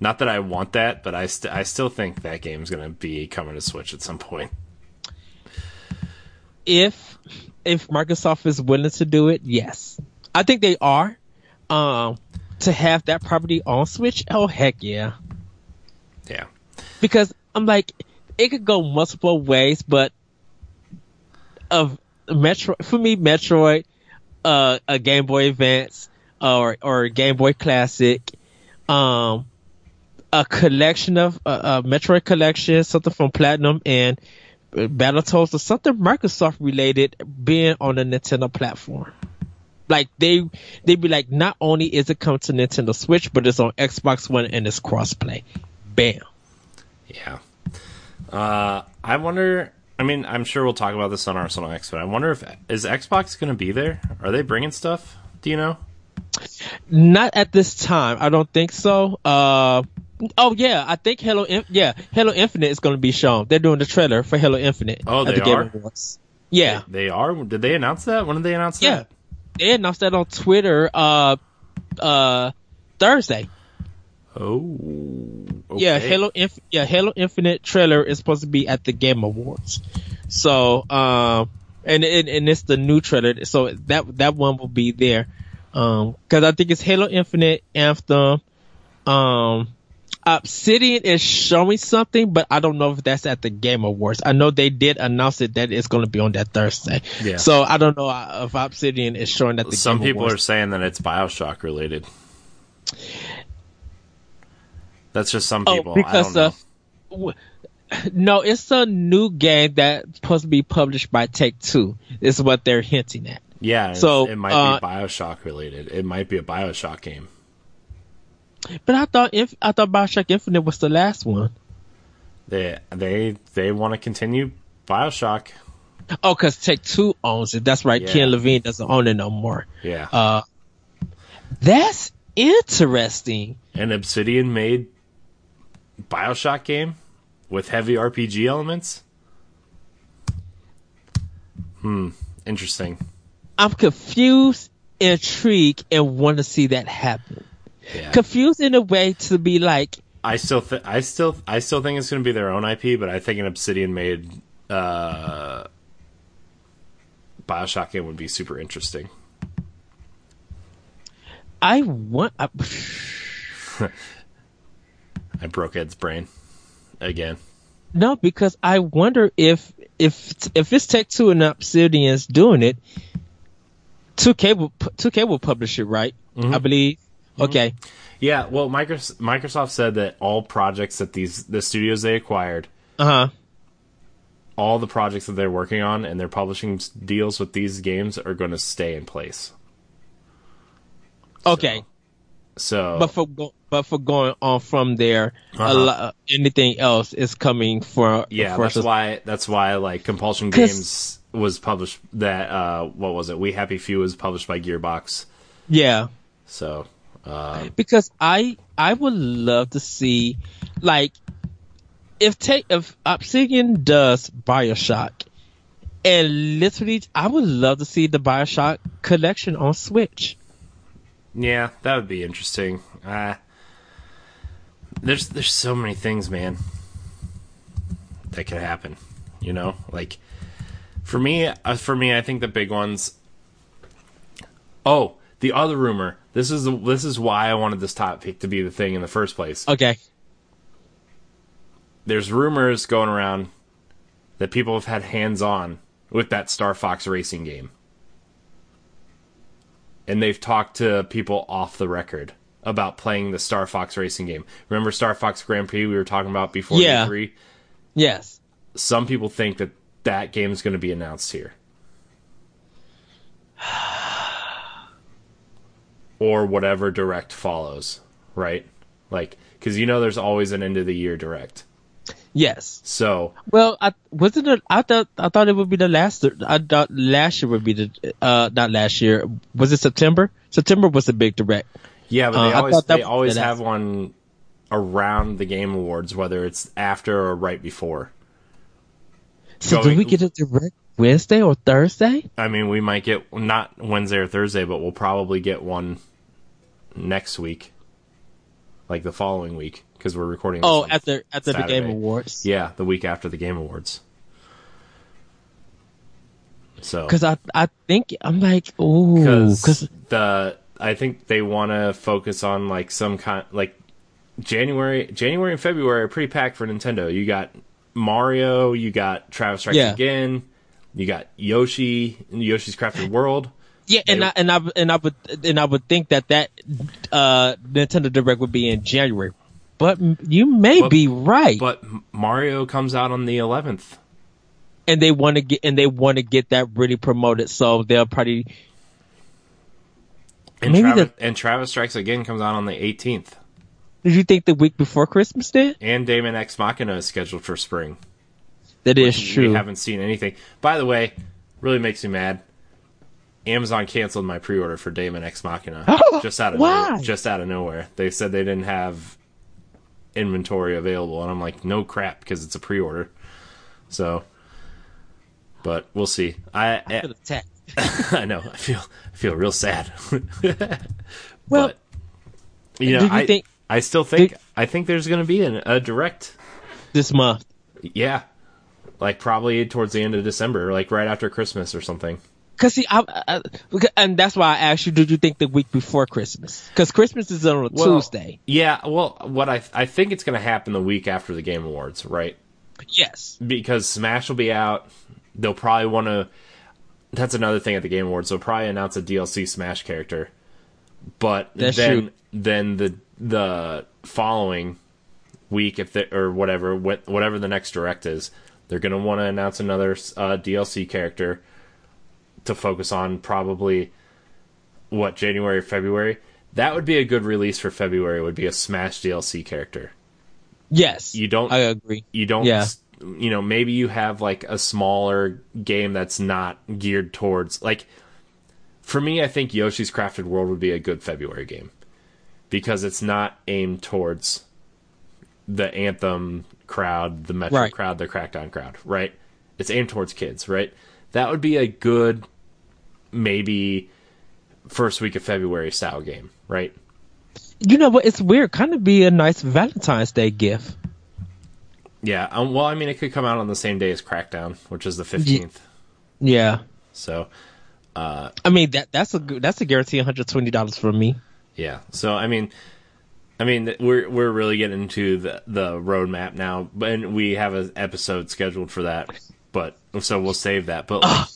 Not that I want that, but I st- I still think that game's going to be coming to Switch at some point. If if Microsoft is willing to do it, yes. I think they are. Um, to have that property on Switch, oh, heck yeah. Yeah. Because I'm like, it could go multiple ways, but of Metroid, for me, Metroid, uh, a Game Boy Advance, or, or a Game Boy Classic, um... a collection of a uh, uh, Metroid collection, something from Platinum and Battletoads, or something Microsoft related being on the Nintendo platform. Like they, they'd be like, not only is it coming to Nintendo Switch, but it's on Xbox One and it's crossplay. Bam. Yeah. Uh, I wonder. I mean, I'm sure we'll talk about this on Arsenal X, but I wonder if is Xbox going to be there? Are they bringing stuff? Do you know? Not at this time. I don't think so. Uh. Oh yeah, I think Halo. Yeah, Halo Infinite is going to be shown. They're doing the trailer for Halo Infinite. Oh, they at the are. Game Awards. Yeah, they, they are. Did they announce that? When did they announce yeah. that? Yeah, they announced that on Twitter. Uh, uh, Thursday. Oh. Okay. Yeah, Halo. Inf- yeah, Halo Infinite trailer is supposed to be at the Game Awards. So, um, and, and, and it's the new trailer. So that, that one will be there. Um, cause I think it's Halo Infinite, Anthem, um, Obsidian is showing something, but I don't know if that's at the Game Awards. I know they did announce it that it's going to be on that Thursday. Yeah. So I don't know if Obsidian is showing at the Some Game Awards. Some people are saying that it's Bioshock related. That's just some people. Oh, because, I don't know. Uh, no, it's a new game that's supposed to be published by Take-Two. Is what they're hinting at. Yeah, so, it might uh, be Bioshock related. It might be a Bioshock game. But I thought if I thought Bioshock Infinite was the last one. They they they want to continue Bioshock. Oh, because Take-Two owns it. That's right. Yeah. Ken Levine doesn't own it no more. Yeah. Uh, that's interesting. And Obsidian made Bioshock game with heavy R P G elements. Hmm. Interesting. I'm confused, intrigued, and want to see that happen. Yeah. Confused in a way to be like. I still, th- I still, I still think it's going to be their own I P, but I think an Obsidian made uh, Bioshock game would be super interesting. I want. I, I broke Ed's brain again. No, because I wonder if if if it's Take-Two and Obsidian's doing it, two K will two K will publish it, right? Mm-hmm. I believe. Okay. Yeah, well, Microsoft said that all projects that these the studios they acquired, uh-huh, all the projects that they're working on and their publishing deals with these games are going to stay in place. Okay. So, so but for but for going on from there, uh-huh, a lot, anything else is coming for yeah. For that's us. why that's why like Compulsion Games was published. That uh, what was it? We Happy Few was published by Gearbox. Yeah. So. Um, because I I would love to see, like, if take if Obsidian does Bioshock, and literally I would love to see the Bioshock collection on Switch. Yeah, that would be interesting. Uh, there's there's so many things, man, that could happen. You know, like for me, uh, for me, I think the big ones. Oh, the other rumor. This is this is why I wanted this topic to be the thing in the first place. Okay. There's rumors going around that people have had hands-on with that Star Fox Racing game. And they've talked to people off the record about playing the Star Fox Racing game. Remember Star Fox Grand Prix we were talking about before E three? Yeah. Yes. Some people think that that game is going to be announced here. Or whatever direct follows, right? Like, because you know there's always an end of the year direct. Yes. So. Well, I wasn't. It, I thought. I thought it would be the last. I thought last year would be the. Uh, not last year. Was it September? September was the big direct. Yeah, but they uh, always they always the have one around the Game Awards, whether it's after or right before. So do we get a direct? Wednesday or Thursday? I mean, we might get not Wednesday or Thursday, but we'll probably get one next week, like the following week, because we're recording. Oh, at the at the Game Awards. Yeah, the week after the Game Awards. So, because I I think I'm like ooh, because the I think they want to focus on like some kind like January January and February are pretty packed for Nintendo. You got Mario, you got Travis Strikes yeah. Again. You got Yoshi, Yoshi's Crafted World. Yeah, and they, I and I and I would and I would think that that uh, Nintendo Direct would be in January, but you may but, be right. But Mario comes out on the eleventh, and they want to get and they want to get that really promoted, so they'll probably. And maybe Travis, the, and Travis Strikes Again comes out on the eighteenth. Did you think the week before Christmas did? And Daemon X Machina is scheduled for spring. That is true. We haven't seen anything. By the way, really makes me mad. Amazon canceled my pre-order for Daemon Ex Machina. Oh, just out of no, just out of nowhere. They said they didn't have inventory available, and I'm like, no crap, because it's a pre-order. So, but we'll see. I I, feel attacked. I know. I feel I feel real sad. Well, but, you know, you I think, I still think did, I think there's going to be an, a direct this month. Yeah. like probably towards the end of December, like right after Christmas or something. Cause see, I, I, and that's why I asked you, did you think the week before Christmas? Because Christmas is on a well, Tuesday. Yeah, well, what I I think it's going to happen the week after the Game Awards, right? Yes. Because Smash will be out. They'll probably want to... That's another thing at the Game Awards. They'll probably announce a D L C Smash character. But that's then true. then the the following week, if they, or whatever, whatever the next direct is, they're going to want to announce another uh, D L C character to focus on probably, what, January or February? That would be a good release for February, would be a Smash D L C character. Yes, you don't. I agree. You don't. Yeah. You know, maybe you have like a smaller game that's not geared towards, like, for me, I think Yoshi's Crafted World would be a good February game because it's not aimed towards the Anthem crowd, the Metro right. crowd, the Crackdown crowd, right? It's aimed towards kids, right? That would be a good, maybe, first week of February style game, right? You know what? It's weird. Kind of be a nice Valentine's Day gift. Yeah. Um, well, I mean, it could come out on the same day as Crackdown, which is the fifteenth. Yeah. So. Uh, I mean that that's a that's a guarantee one hundred twenty dollars from me. Yeah. So I mean, I mean we're we're really getting into the the roadmap now, and we have an episode scheduled for that. But so we'll save that. But. Like,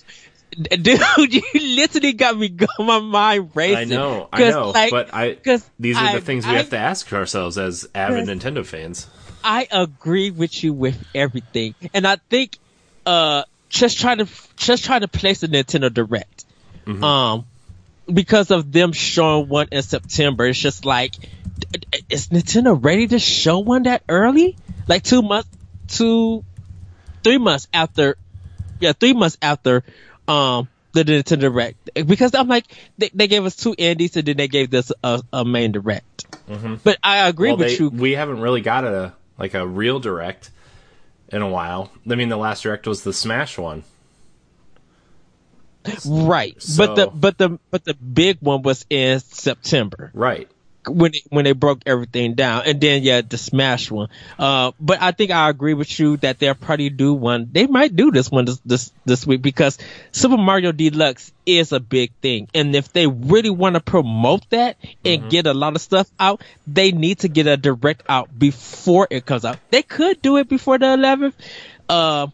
dude, you literally got me going, my mind racing. I know, I know, like, but I these are I, the things we I, have to ask ourselves as avid Nintendo fans. I agree with you with everything, and I think uh, just trying to just trying to place the Nintendo Direct, mm-hmm. um, because of them showing one in September. It's just like, is Nintendo ready to show one that early? Like two months, two, three months after, yeah, three months after. Um, the Nintendo Direct, because I'm like, they, they gave us two indies and then they gave us a, a main Direct. Mm-hmm. But I agree well, with they, you. We haven't really got a like a real Direct in a while. I mean, the last Direct was the Smash one, right? So, but the but the but the big one was in September, right? When it, when they broke everything down, and then yeah, the Smash one. Uh, but I think I agree with you that they'll probably do one. They might do this one this this, this week because Super Mario Deluxe is a big thing, and if they really want to promote that and mm-hmm. get a lot of stuff out, they need to get a Direct out before it comes out. They could do it before the eleventh. Uh,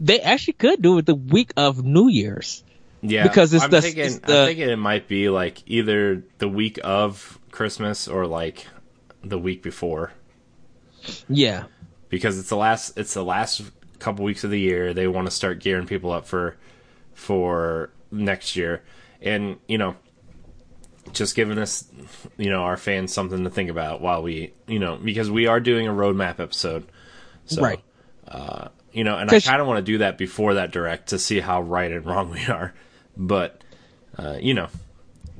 they actually could do it the week of New Year's. Yeah, because it's I'm, the, thinking, it's the, I'm thinking it might be like either the week of Christmas or like the week before. Yeah, because it's the last it's the last couple weeks of the year. They want to start gearing people up for for next year, and you know, just giving us you know our fans something to think about while we you know because we are doing a roadmap episode, so, right? Uh, you know, and I kind of want to do that before that Direct to see how right and wrong we are. But, uh, you know,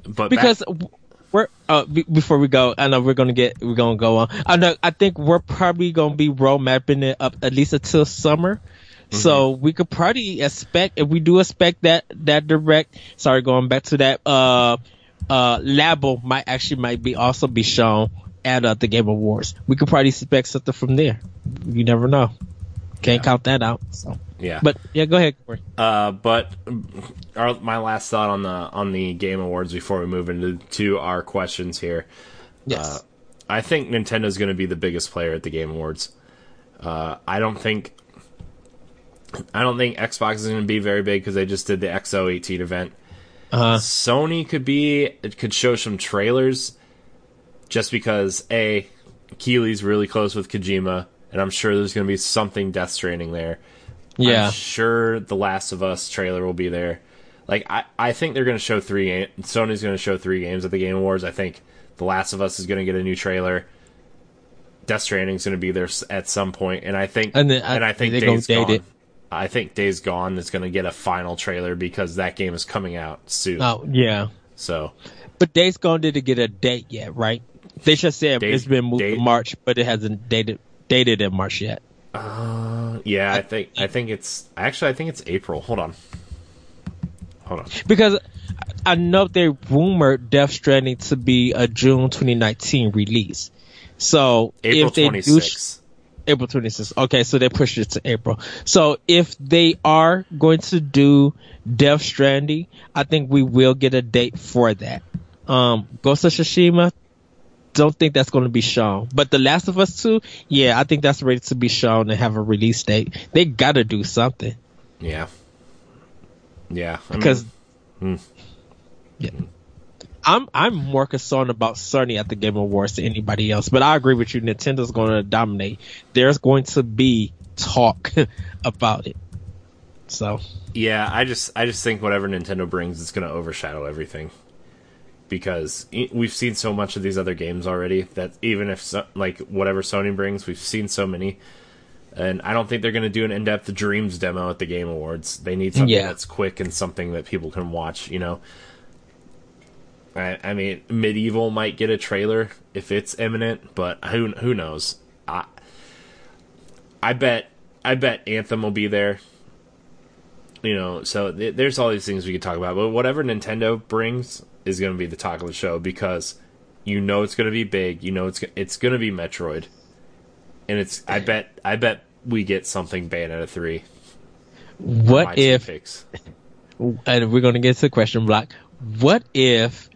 but because back- we're uh, b- before we go, I know we're gonna get we're gonna go on. I know I think we're probably gonna be road mapping it up at least until summer, mm-hmm. so we could probably expect if we do expect that that direct. Sorry, going back to that. Uh, uh, Labo might actually might be also be shown at uh, the Game Awards. We could probably expect something from there. You never know. Can't yeah. count that out. So. Yeah, but yeah, go ahead, Corey. Uh, but our, my last thought on the on the Game Awards before we move into to our questions here. Yes, uh, I think Nintendo's going to be the biggest player at the Game Awards. Uh, I don't think I don't think Xbox is going to be very big because they just did the X O eighteen event. Uh-huh. Sony could be it could show some trailers, just because A, Keely's really close with Kojima. And I'm sure there's going to be something Death Stranding there. Yeah. I'm sure the Last of Us trailer will be there. Like, I, I think they're going to show three games. Sony's going to show three games at the Game Awards. I think The Last of Us is going to get a new trailer. Death Stranding's going to be there at some point. And I think and, then, and I, I think Days Gone. It. I think Days Gone is going to get a final trailer because that game is coming out soon. Oh, yeah. So, but Days Gone didn't get a date yet, right? They just said Days, it's been moved Days, to March, but it hasn't dated. Dated in March yet? Uh, yeah, I think I think it's actually I think it's April. Hold on, hold on. Because I know they rumored Death Stranding to be a June twenty nineteen release. So April twenty-sixth. April twenty-sixth. Okay, so they pushed it to April. So if they are going to do Death Stranding, I think we will get a date for that. Um, Ghost of Tsushima, don't think that's going to be shown. But The Last of Us two, yeah, I think that's ready to be shown and have a release date. They got to do something. Yeah. Yeah. I because... Mean, hmm. Yeah. I'm I'm more concerned about Sony at the Game Awards than anybody else, but I agree with you. Nintendo's going to dominate. There's going to be talk about it. So yeah, I just I just think whatever Nintendo brings, it's going to overshadow everything because we've seen so much of these other games already that even if so, like whatever Sony brings, we've seen so many, and I don't think they're going to do an in-depth Dreams demo at the Game Awards. They need something yeah. that's quick and something that people can watch. You know. I, I mean, Medieval might get a trailer if it's imminent, but who who knows? I I bet I bet Anthem will be there. You know, so th- there's all these things we could talk about, but whatever Nintendo brings is going to be the talk of the show because you know it's going to be big. You know it's it's going to be Metroid, and it's I bet I bet we get something Bayonetta three. What if? And we're going to get to the question block. What if?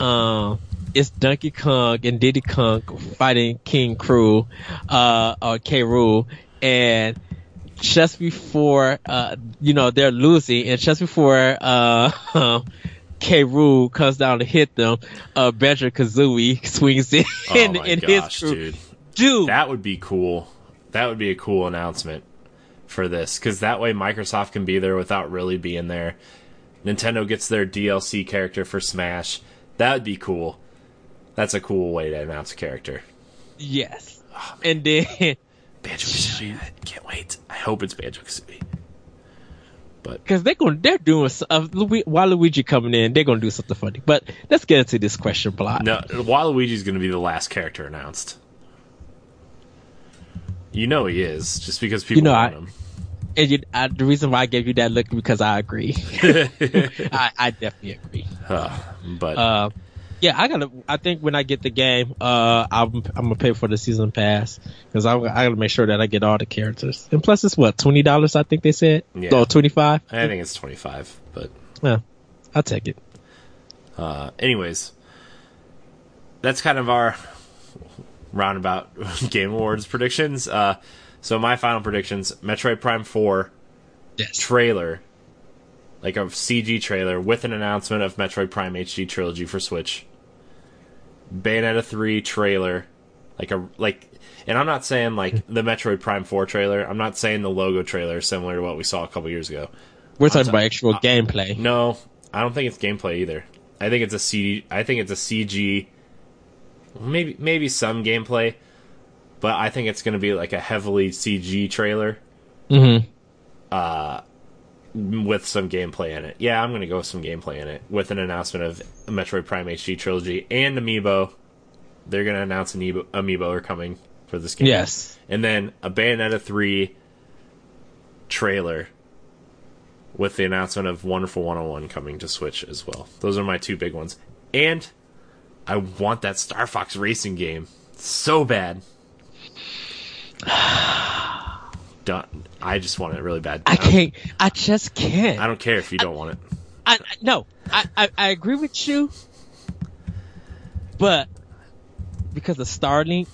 Um, it's Donkey Kong and Diddy Kong fighting King Crew, uh, or K. Rool, and just before, uh, you know, they're losing, and just before, uh, K. Rool comes down to hit them, uh, Banjo Kazooie swings in oh in, in gosh, his crew. Dude. dude, that would be cool. That would be a cool announcement for this, because that way Microsoft can be there without really being there. Nintendo gets their D L C character for Smash. That would be cool. That's a cool way to announce a character. Yes. Oh, and then... Banjo-Kazooie. I can't wait. I hope it's Banjo-Kazooie. Because they're going, they're doing... Uh, Waluigi coming in, they're going to do something funny. But let's get into this question block. No, Waluigi's going to be the last character announced. You know he is, just because people you know, want I, him. And you, I, the reason why I gave you that look because I agree. I, I definitely agree. Huh, but uh, yeah, I gotta. I think when I get the game, uh, I'm, I'm gonna pay for the season pass because I gotta make sure that I get all the characters. And plus, it's what twenty dollars. I think they said. Yeah. Oh, twenty five. I think it's twenty five. But yeah, I'll take it. Uh, anyways, that's kind of our roundabout Game Awards predictions. Uh, So my final predictions, Metroid Prime four yes. trailer, like a C G trailer with an announcement of Metroid Prime H D Trilogy for Switch. Bayonetta three trailer, like a like, and I'm not saying like the Metroid Prime four trailer. I'm not saying the logo trailer similar to what we saw a couple years ago. We're talking, talking about actual I, gameplay. No, I don't think it's gameplay either. I think it's a C G. I think it's a C G. Maybe maybe some gameplay. But I think it's going to be like a heavily C G trailer mm-hmm. uh, with some gameplay in it. Yeah, I'm going to go with some gameplay in it with an announcement of Metroid Prime H D Trilogy and Amiibo. They're going to announce Amiibo, Amiibo are coming for this game. Yes. And then a Bayonetta three trailer with the announcement of Wonderful one oh one coming to Switch as well. Those are my two big ones. And I want that Star Fox Racing game so bad. Done. I just want it really bad. I, I can't. I just can't. I don't care if you don't I, want it. I, I no. I, I I agree with you, but because of Starlink,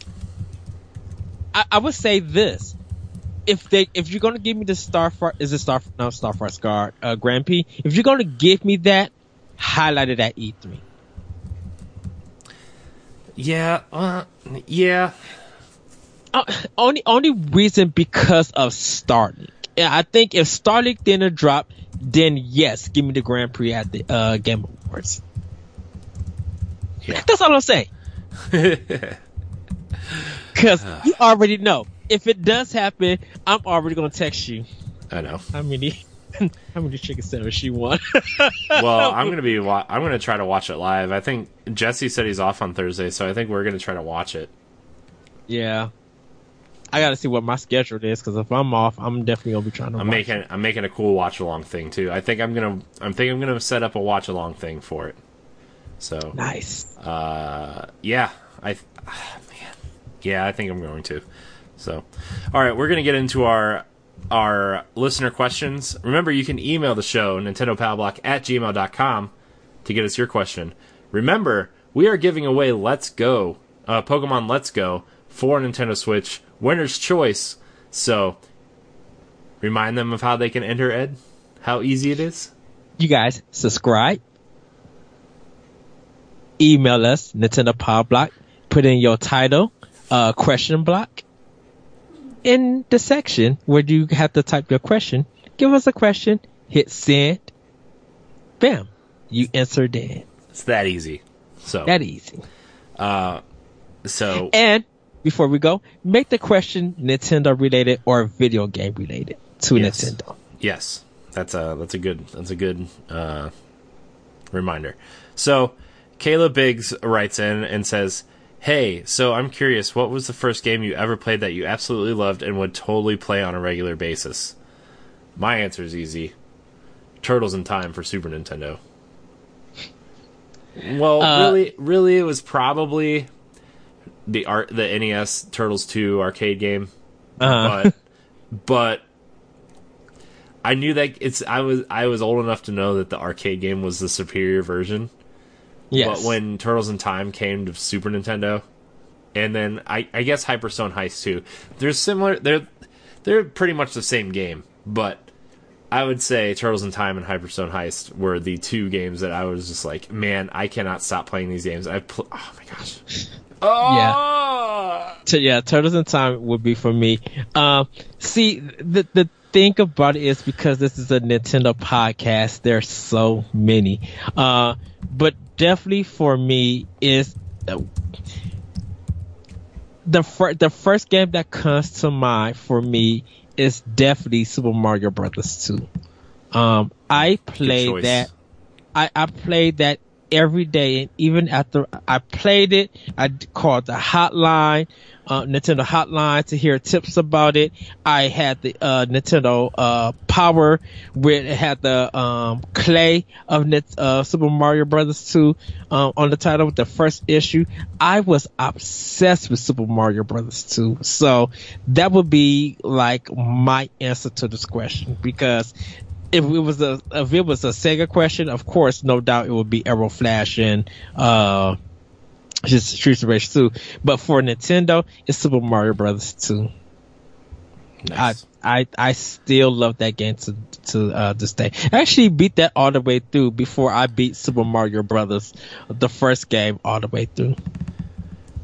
I, I would say this: if they if you're gonna give me the Starfire, is it Star? No, Starfire Scar, uh, Grand P. If you're gonna give me that, highlight it at E three. Yeah. Uh, yeah. Uh, only only reason because of Starlink. Yeah, I think if Starlink didn't drop, then yes, give me the Grand Prix at the uh, Game Awards. Yeah. That's all I'm saying. Because you already know. If it does happen, I'm already going to text you. I know. How many How many chicken sandwiches you want? Well, I'm going to be. Wa- I'm going to try to watch it live. I think Jesse said he's off on Thursday, so I think we're going to try to watch it. Yeah. I gotta see what my schedule is because if I'm off, I'm definitely gonna be trying to. I'm watch making it. I'm making a cool watch along thing too. I think I'm gonna. I'm think I'm gonna set up a watch along thing for it. So nice. Uh, yeah. I. Man. Yeah, I think I'm going to. So, all right, we're going to get into our our listener questions. Remember, you can email the show, nintendopowerblock at gmail dot com, to get us your question. Remember, we are giving away Let's Go, uh, Pokemon Let's Go, for Nintendo Switch, winner's choice. So, remind them of how they can enter, Ed, how easy it is. You guys, subscribe, email us, Nintendo Power Block, put in your title, uh, question block. In the section where you have to type your question, give us a question, hit send, bam, you answered it. It's that easy. So that easy. Uh, so and before we go, make the question Nintendo related or video game related to yes. Nintendo. Yes, that's a that's a good that's a good uh, reminder. So Kayla Biggs writes in and says, "Hey, so I'm curious, what was the first game you ever played that you absolutely loved and would totally play on a regular basis?" My answer is easy. Turtles in Time for Super Nintendo. Well, uh, really, really, it was probably the art, the N E S Turtles two arcade game. Uh-huh. But, but I knew that it's. I was I was old enough to know that the arcade game was the superior version. Yes. But when Turtles in Time came to Super Nintendo, and then I, I guess Hyperstone Heist too, they're similar. They're they're pretty much the same game, but I would say Turtles in Time and Hyperstone Heist were the two games that I was just like, man, I cannot stop playing these games. I pl- oh my gosh, oh yeah, so, yeah. Turtles in Time would be for me. Um, see the the. Think about it is because this is a Nintendo podcast. There's so many, uh, but definitely for me is the the, fir- the first game that comes to mind for me is definitely Super Mario Brothers two. Um, I played that. I, I played that every day, and even after I played it, I called the hotline. Uh, Nintendo hotline to hear tips about it. I had the uh, Nintendo uh, Power, where it had the um, clay of Net- uh, Super Mario Brothers two um, on the title with the first issue. I was obsessed with Super Mario Brothers two, so that would be like my answer to this question. Because if it was a if it was a Sega question, of course, no doubt it would be Arrow Flash and. Uh, Just Streets of Rage two, but for Nintendo, it's Super Mario Brothers two. Nice. I I I still love that game to to uh, this day. I actually beat that all the way through before I beat Super Mario Brothers, the first game all the way through.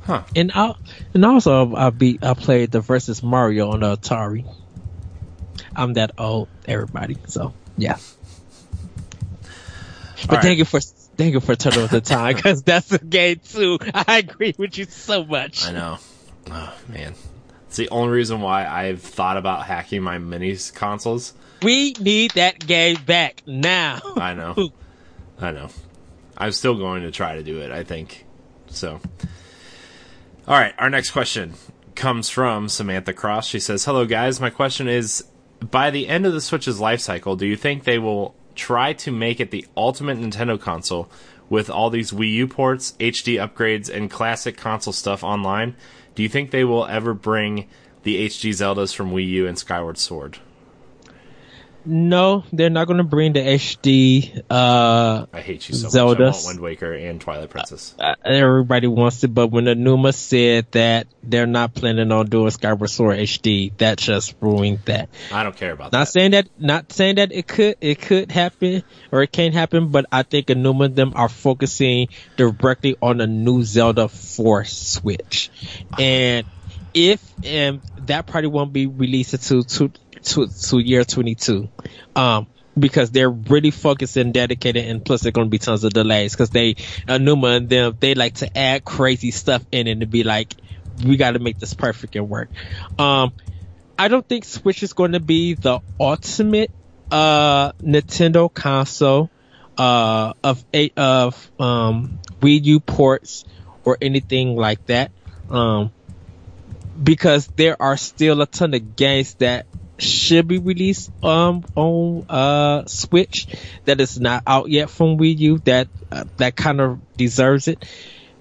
Huh. And I and also I beat I played the Versus Mario on the Atari. I'm that old, everybody. So yeah. But all thank right. you for. Thank you for Turtles in Time, because that's a game, too. I agree with you so much. I know. Oh, man. It's the only reason why I've thought about hacking my mini consoles. We need that game back now. I know. I know. I'm still going to try to do it, I think. So. All right. Our next question comes from Samantha Cross. She says, "Hello, guys. My question is, by the end of the Switch's life cycle, do you think they will try to make it the ultimate Nintendo console with all these Wii U ports, H D upgrades, and classic console stuff online? Do you think they will ever bring the H D Zeldas from Wii U and Skyward Sword?" No, they're not going to bring the H D uh, I hate you so Zeldas. Much. I want Wind Waker and Twilight Princess. Uh, everybody wants it, but when Enuma said that they're not planning on doing Skyward Sword H D, that just ruined that. I don't care about not that. Not saying that. Not saying that it could it could happen or it can't happen, but I think Enuma and them are focusing directly on a new Zelda for Switch, and if and that probably won't be released until two. To, to year twenty-two, um, because they're really focused and dedicated, and plus there's going to be tons of delays because they Enuma and them they like to add crazy stuff in and to be like, we got to make this perfect and work. Um, I don't think Switch is going to be the ultimate uh Nintendo console uh of eight of um Wii U ports or anything like that, um, because there are still a ton of games that should be released um on uh Switch that is not out yet from Wii U that uh, that kind of deserves it.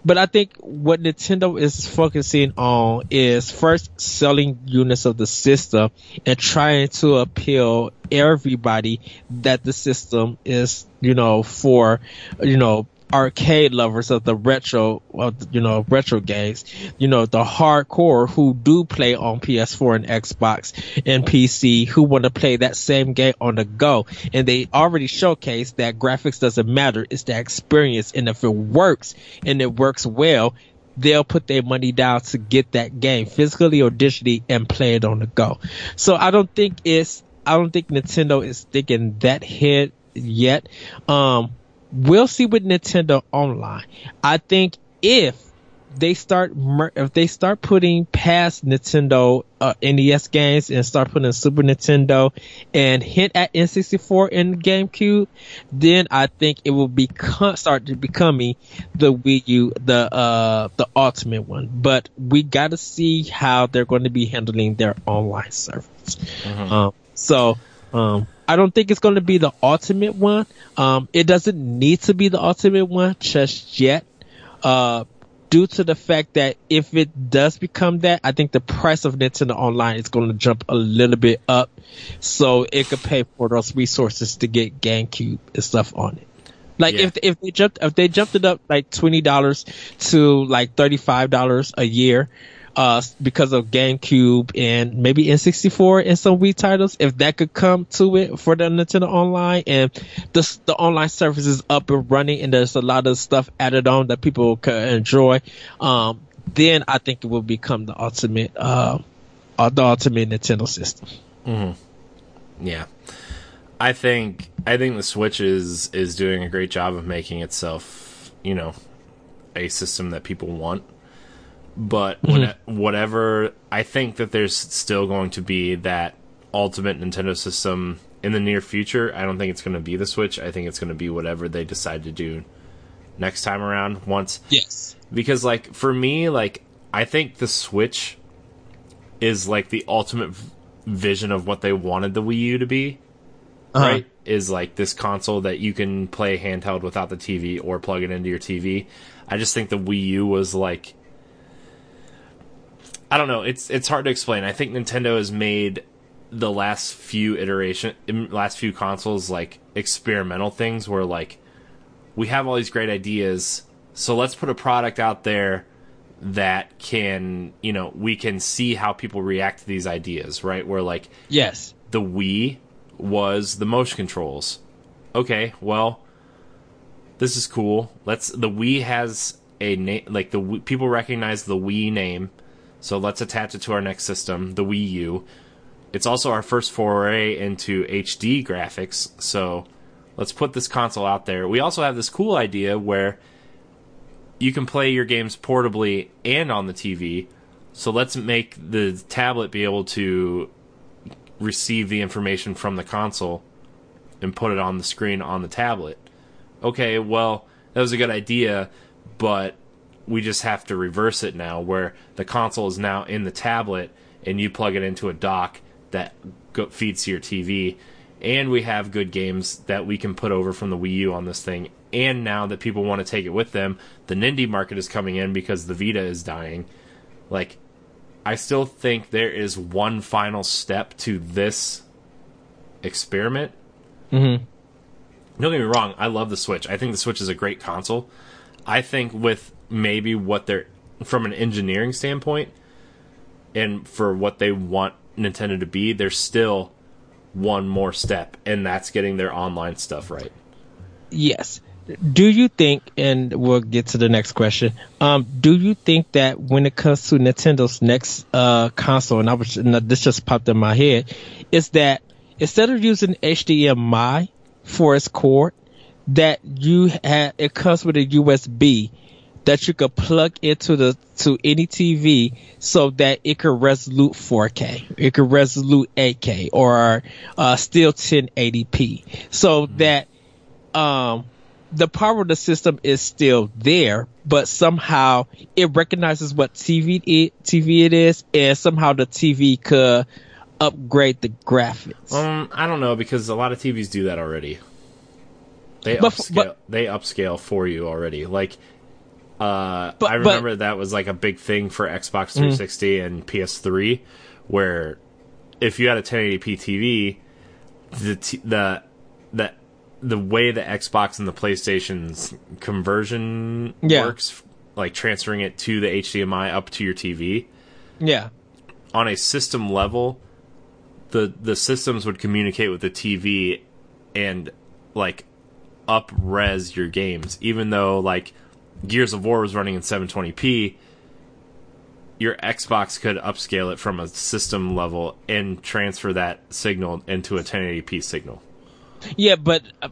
But I think what Nintendo is focusing on is first selling units of the system and trying to appeal everybody that the system is, you know, for, you know, arcade lovers of the retro, of, you know, retro games, you know, the hardcore who do play on P S four and Xbox and P C, who want to play that same game on the go. And they already showcased that graphics doesn't matter. It's the experience. And if it works and it works well, they'll put their money down to get that game physically or digitally and play it on the go. So I don't think it's, I don't think Nintendo is thinking that ahead yet. Um, We'll see with Nintendo Online. I think if they start if they start putting past Nintendo uh, N E S games and start putting Super Nintendo and hint at N sixty-four and GameCube, then I think it will become start to becoming the Wii U, the uh the ultimate one. But we got to see how they're going to be handling their online service. Mm-hmm. Um, so. Um, I don't think it's going to be the ultimate one. Um, it doesn't need to be the ultimate one just yet, uh, due to the fact that if it does become that, I think the price of Nintendo Online is going to jump a little bit up, so it could pay for those resources to get GameCube and stuff on it. Like yeah. if if they jumped if they jumped it up like twenty dollars to like thirty five dollars a year. Uh, because of GameCube and maybe N sixty-four and some Wii titles, if that could come to it for the Nintendo Online and the the online service is up and running and there's a lot of stuff added on that people can enjoy, um, then I think it will become the ultimate, uh, uh the ultimate Nintendo system. Mm-hmm. Yeah, I think I think the Switch is is doing a great job of making itself, you know, a system that people want. But mm-hmm. whatever, I think that there's still going to be that ultimate Nintendo system in the near future. I don't think it's going to be the Switch. I think it's going to be whatever they decide to do next time around. Once, yes, because like for me, like I think the Switch is like the ultimate v- vision of what they wanted the Wii U to be. Uh-huh. Right? Is like this console that you can play handheld without the T V or plug it into your T V. I just think the Wii U was like. I don't know. It's it's hard to explain. I think Nintendo has made the last few iteration, last few consoles like experimental things where like we have all these great ideas, so let's put a product out there that can, you know, we can see how people react to these ideas, right? Where like yes, the Wii was the motion controls. Okay, well, this is cool. Let's the Wii has a name like the people recognize the Wii name. So let's attach it to our next system, the Wii U. It's also our first foray into H D graphics, so let's put this console out there. We also have this cool idea where you can play your games portably and on the T V, so let's make the tablet be able to receive the information from the console and put it on the screen on the tablet. Okay, well, that was a good idea, but... we just have to reverse it now where the console is now in the tablet and you plug it into a dock that go- feeds to your T V. And we have good games that we can put over from the Wii U on this thing. And now that people want to take it with them, the Nindie market is coming in because the Vita is dying. Like, I still think there is one final step to this experiment. Mm-hmm. Don't get me wrong. I love the Switch. I think the Switch is a great console. I think with... maybe what they're from an engineering standpoint and for what they want Nintendo to be, there's still one more step, and that's getting their online stuff right. Yes. Do you think, and we'll get to the next question, um, do you think that when it comes to Nintendo's next uh, console, and I was and this just popped in my head, is that instead of using H D M I for its cord, that you ha- it comes with a U S B that you could plug into the to any T V so that it could resolute four K, it could resolute eight K, or uh, still ten eighty p, so mm-hmm. that um, the power of the system is still there, but somehow it recognizes what T V it, T V it is, and somehow the T V could upgrade the graphics. Um, I don't know, because a lot of T Vs do that already. They but, upscale. But, they upscale for you already, like. Uh, but, I remember but, that was like a big thing for Xbox three sixty mm. and P S three, where if you had a ten eighty p T V, the t- the the the way the Xbox and the PlayStation's conversion yeah. works, like transferring it to the H D M I up to your T V, yeah, on a system level, the the systems would communicate with the T V and like up-res your games, even though like Gears of War was running in seven twenty p, your Xbox could upscale it from a system level and transfer that signal into a ten eighty p signal. Yeah, but, uh,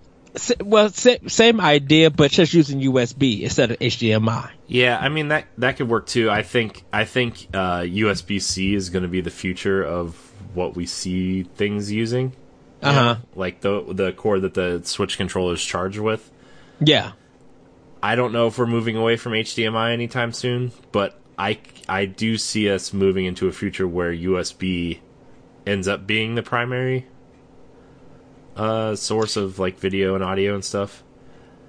well, same idea, but just using U S B instead of H D M I. Yeah, I mean, that that could work too. I think I think uh, U S B C is going to be the future of what we see things using. Uh-huh. Yeah, like the the cord that the Switch controller is charged with. Yeah. I don't know if we're moving away from H D M I anytime soon, but I, I do see us moving into a future where U S B ends up being the primary uh, source of like video and audio and stuff.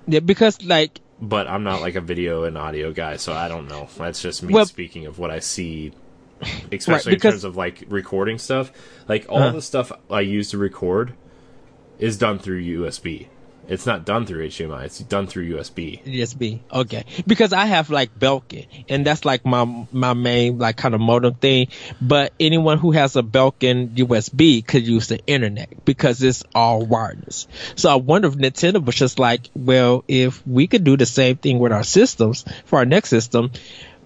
Yeah, because like... But I'm not like a video and audio guy, so I don't know. That's just me well, speaking of what I see, especially right, because, in terms of like recording stuff. Like all uh, the stuff I use to record is done through U S B. It's not done through H D M I. It's done through U S B. U S B. Okay. Because I have like Belkin, and that's like my my main like kind of modem thing. But anyone who has a Belkin U S B could use the internet because it's all wireless. So I wonder if Nintendo was just like, well, if we could do the same thing with our systems for our next system,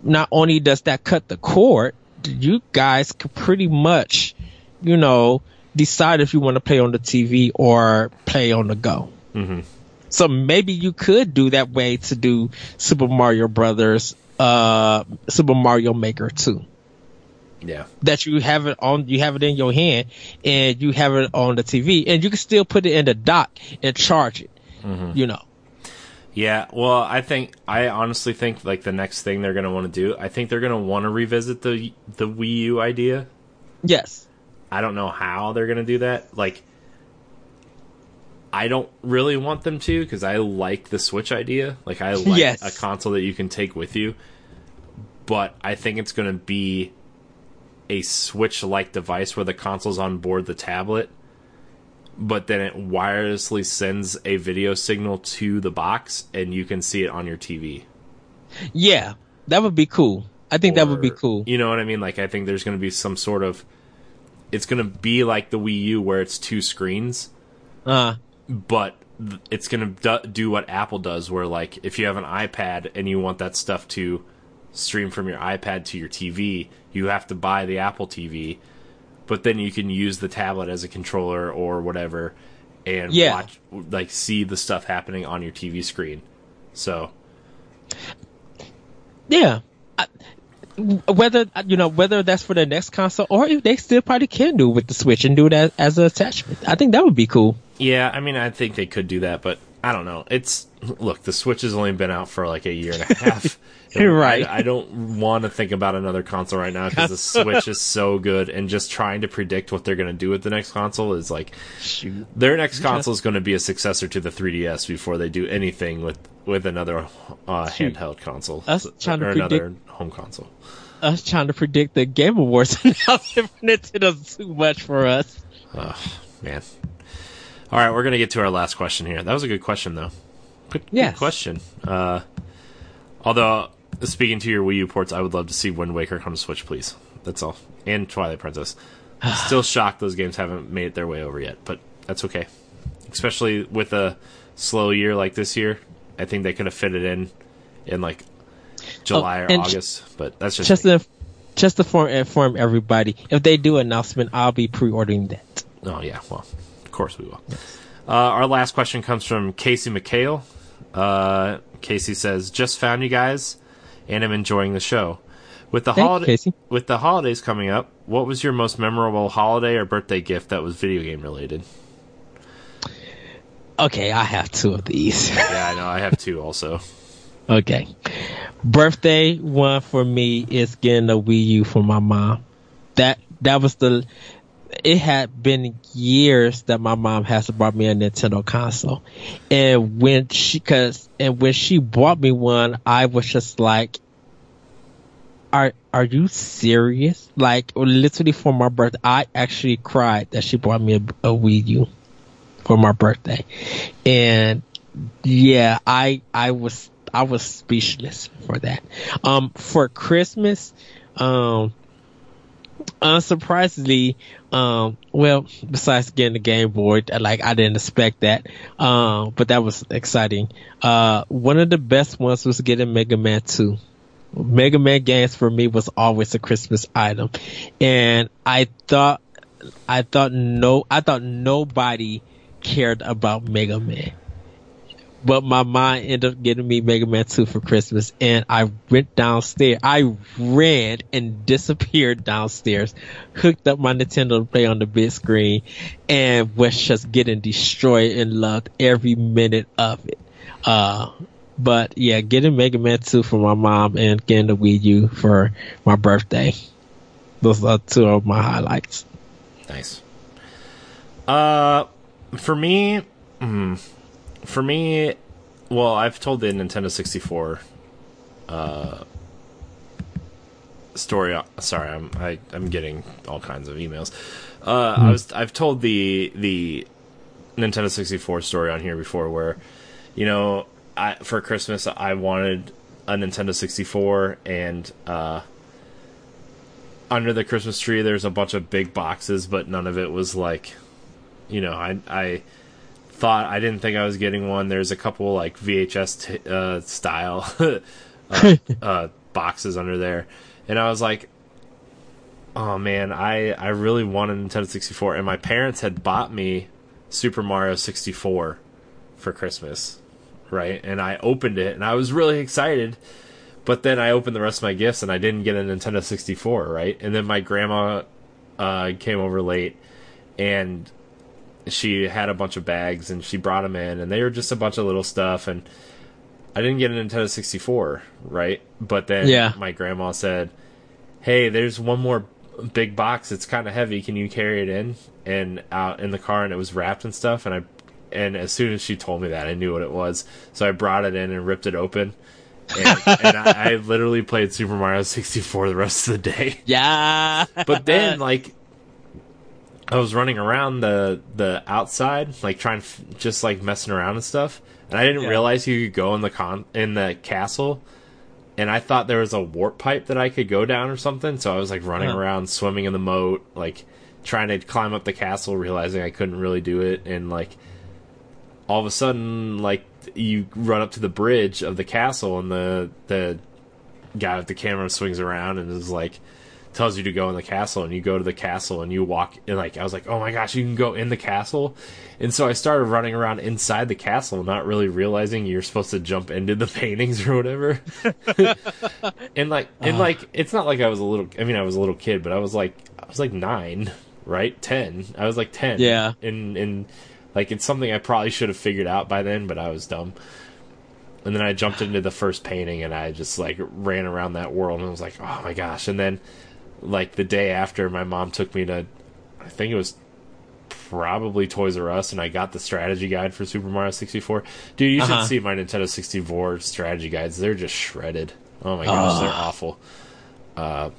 not only does that cut the cord, you guys could pretty much, you know, decide if you want to play on the T V or play on the go. Mm-hmm. So maybe you could do that way to do Super Mario Brothers, uh, Super Mario Maker two. Yeah, that you have it on, you have it in your hand, and you have it on the T V, and you can still put it in the dock and charge it. Mm-hmm. You know. Yeah, well, I think I honestly think like the next thing they're gonna want to do, I think they're gonna want to revisit the the Wii U idea. Yes. I don't know how they're gonna do that, like. I don't really want them to because I like the Switch idea. Like, I like yes. a console that you can take with you. But I think it's going to be a Switch-like device where the console's on board the tablet, but then it wirelessly sends a video signal to the box, and you can see it on your T V. Yeah, that would be cool. I think or, that would be cool. You know what I mean? Like, I think there's going to be some sort of... It's going to be like the Wii U where it's two screens. Uh But it's going to do what Apple does, where, like, if you have an iPad and you want that stuff to stream from your iPad to your T V, you have to buy the Apple T V, but then you can use the tablet as a controller or whatever and yeah. watch, like, see the stuff happening on your T V screen. So. Yeah. I, whether, you know, whether that's for the next console or if they still probably can do with the Switch and do that as an attachment. I think that would be cool. Yeah, I mean, I think they could do that, but I don't know. It's look, the Switch has only been out for like a year and a half. Right. I, I don't want to think about another console right now because the Switch is so good, and just trying to predict what they're going to do with the next console is like Shoot. their next console is going to be a successor to the three D S before they do anything with with another uh, handheld console Us trying or to predict- another home console. Us trying to predict the Game Awards announcement for Nintendo too much for us. Oh, man. All right, we're going to get to our last question here. That was a good question, though. Good, yes. good question. Uh, although, speaking to your Wii U ports, I would love to see Wind Waker come to Switch, please. That's all. And Twilight Princess. Still shocked those games haven't made their way over yet, but that's okay. Especially with a slow year like this year. I think they could have fit it in in, like, July oh, or August, ch- but that's just... Just to, just to inform, inform everybody, if they do an announcement, I'll be pre-ordering that. Oh, yeah, well... course we will. Uh, our last question comes from Casey McHale. Uh, Casey says, "Just found you guys, and I'm enjoying the show. With the holidays, with the holidays coming up, what was your most memorable holiday or birthday gift that was video game related?" Okay, I have two of these. yeah, I know. I have two also. Okay, birthday one for me is getting a Wii U for my mom. That that was the. it had been years that my mom hasn't bought me a Nintendo console, and when she, cause, and when she bought me one, I was just like, "Are are you serious?" Like, literally for my birthday, I actually cried that she bought me a, a Wii U for my birthday, and yeah, I I was I was speechless for that. Um, for Christmas, um. Unsurprisingly, um, well, besides getting the Game Boy, like I didn't expect that, um, but that was exciting. Uh, one of the best ones was getting Mega Man two. Mega Man games for me was always a Christmas item, and I thought, I thought no, I thought nobody cared about Mega Man, but my mom ended up getting me Mega Man two for Christmas, and I went downstairs. I ran and disappeared downstairs, hooked up my Nintendo to play on the big screen, and was just getting destroyed and loved every minute of it. Uh, but yeah, getting Mega Man two for my mom and getting the Wii U for my birthday. Those are two of my highlights. Nice. Uh, for me... Mm. For me, well, I've told the Nintendo sixty-four uh, story. Sorry, I'm I, I'm getting all kinds of emails. Uh, mm-hmm. I was I've told the the Nintendo sixty-four story on here before, where you know, I, for Christmas I wanted a Nintendo sixty-four, and uh, under the Christmas tree there's a bunch of big boxes, but none of it was like, you know, I I. Thought I didn't think I was getting one. There's a couple like V H S t- uh, style uh, uh, boxes under there, and I was like, "Oh man, I I really want a Nintendo sixty-four." And my parents had bought me Super Mario sixty-four for Christmas, right? And I opened it, and I was really excited. But then I opened the rest of my gifts, and I didn't get a Nintendo sixty-four, right? And then my grandma uh, came over late, and she had a bunch of bags, and she brought them in, and they were just a bunch of little stuff, and I didn't get a Nintendo sixty-four, right? But then yeah. my grandma said, "Hey, there's one more big box. It's kind of heavy. Can you carry it in and out in the car?" And it was wrapped and stuff. And I, and as soon as she told me that, I knew what it was. So I brought it in and ripped it open. And, and I, I literally played Super Mario sixty-four the rest of the day. Yeah. But then like, I was running around the, the outside, like trying, f- just like messing around and stuff, and I didn't yeah. realize you could go in the con in the castle, and I thought there was a warp pipe that I could go down or something. So I was like running huh. around, swimming in the moat, like trying to climb up the castle, realizing I couldn't really do it, and like all of a sudden, like you run up to the bridge of the castle, and the the guy with the camera swings around and is like, tells you to go in the castle, and you go to the castle, and you walk, and like I was like, oh my gosh, you can go in the castle. And so I started running around inside the castle, not really realizing you're supposed to jump into the paintings or whatever. and like and uh. like it's not like I was a little I mean I was a little kid, but I was like I was like nine, right? Ten. I was like ten. Yeah. And and like it's something I probably should have figured out by then, but I was dumb. And then I jumped into the first painting, and I just like ran around that world, and I was like, oh my gosh. And then like the day after, my mom took me to, I think it was probably Toys R Us, and I got the strategy guide for Super Mario sixty-four. Dude, you uh-huh. should see my Nintendo sixty-four strategy guides. They're just shredded. Oh my gosh, uh. they're awful. Uh,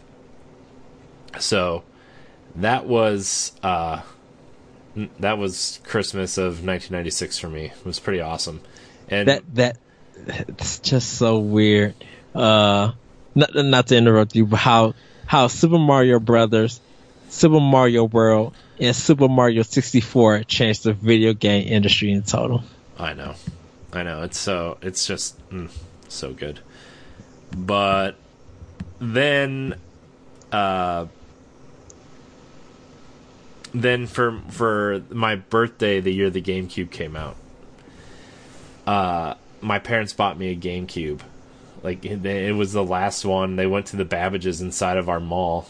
so that was uh, that was Christmas of nineteen ninety-six for me. It was pretty awesome. And that that that's just so weird. Uh, not not to interrupt you, but how. How Super Mario Brothers, Super Mario World, and Super Mario sixty-four changed the video game industry in total. I know, I know. It's so it's just mm, so good. But then, uh, then for for my birthday, the year the GameCube came out, uh, my parents bought me a GameCube. Like, it was the last one. They went to the Babbage's inside of our mall,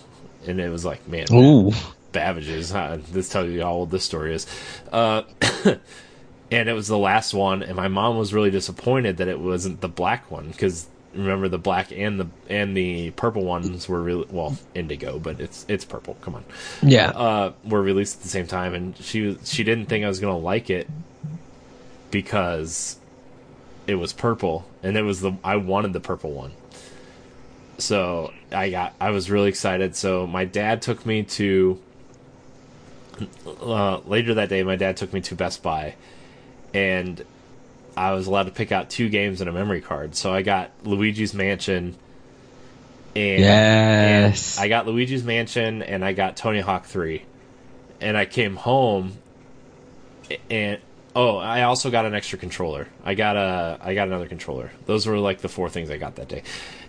and it was like, man, man Babbage's. Huh? This tells you how old this story is. Uh, and it was the last one, and my mom was really disappointed that it wasn't the black one, because remember the black and the and the purple ones were re- well indigo, but it's it's purple. Come on, yeah. Uh, were released at the same time, and she she didn't think I was gonna like it because it was purple, and it was the I wanted the purple one. So I got I was really excited. So my dad took me to uh, later that day. My dad took me to Best Buy, and I was allowed to pick out two games and a memory card. So I got Luigi's Mansion and, yes. and I got Luigi's Mansion and I got Tony Hawk three. And I came home and oh, I also got an extra controller. I got a I got another controller. Those were like the four things I got that day.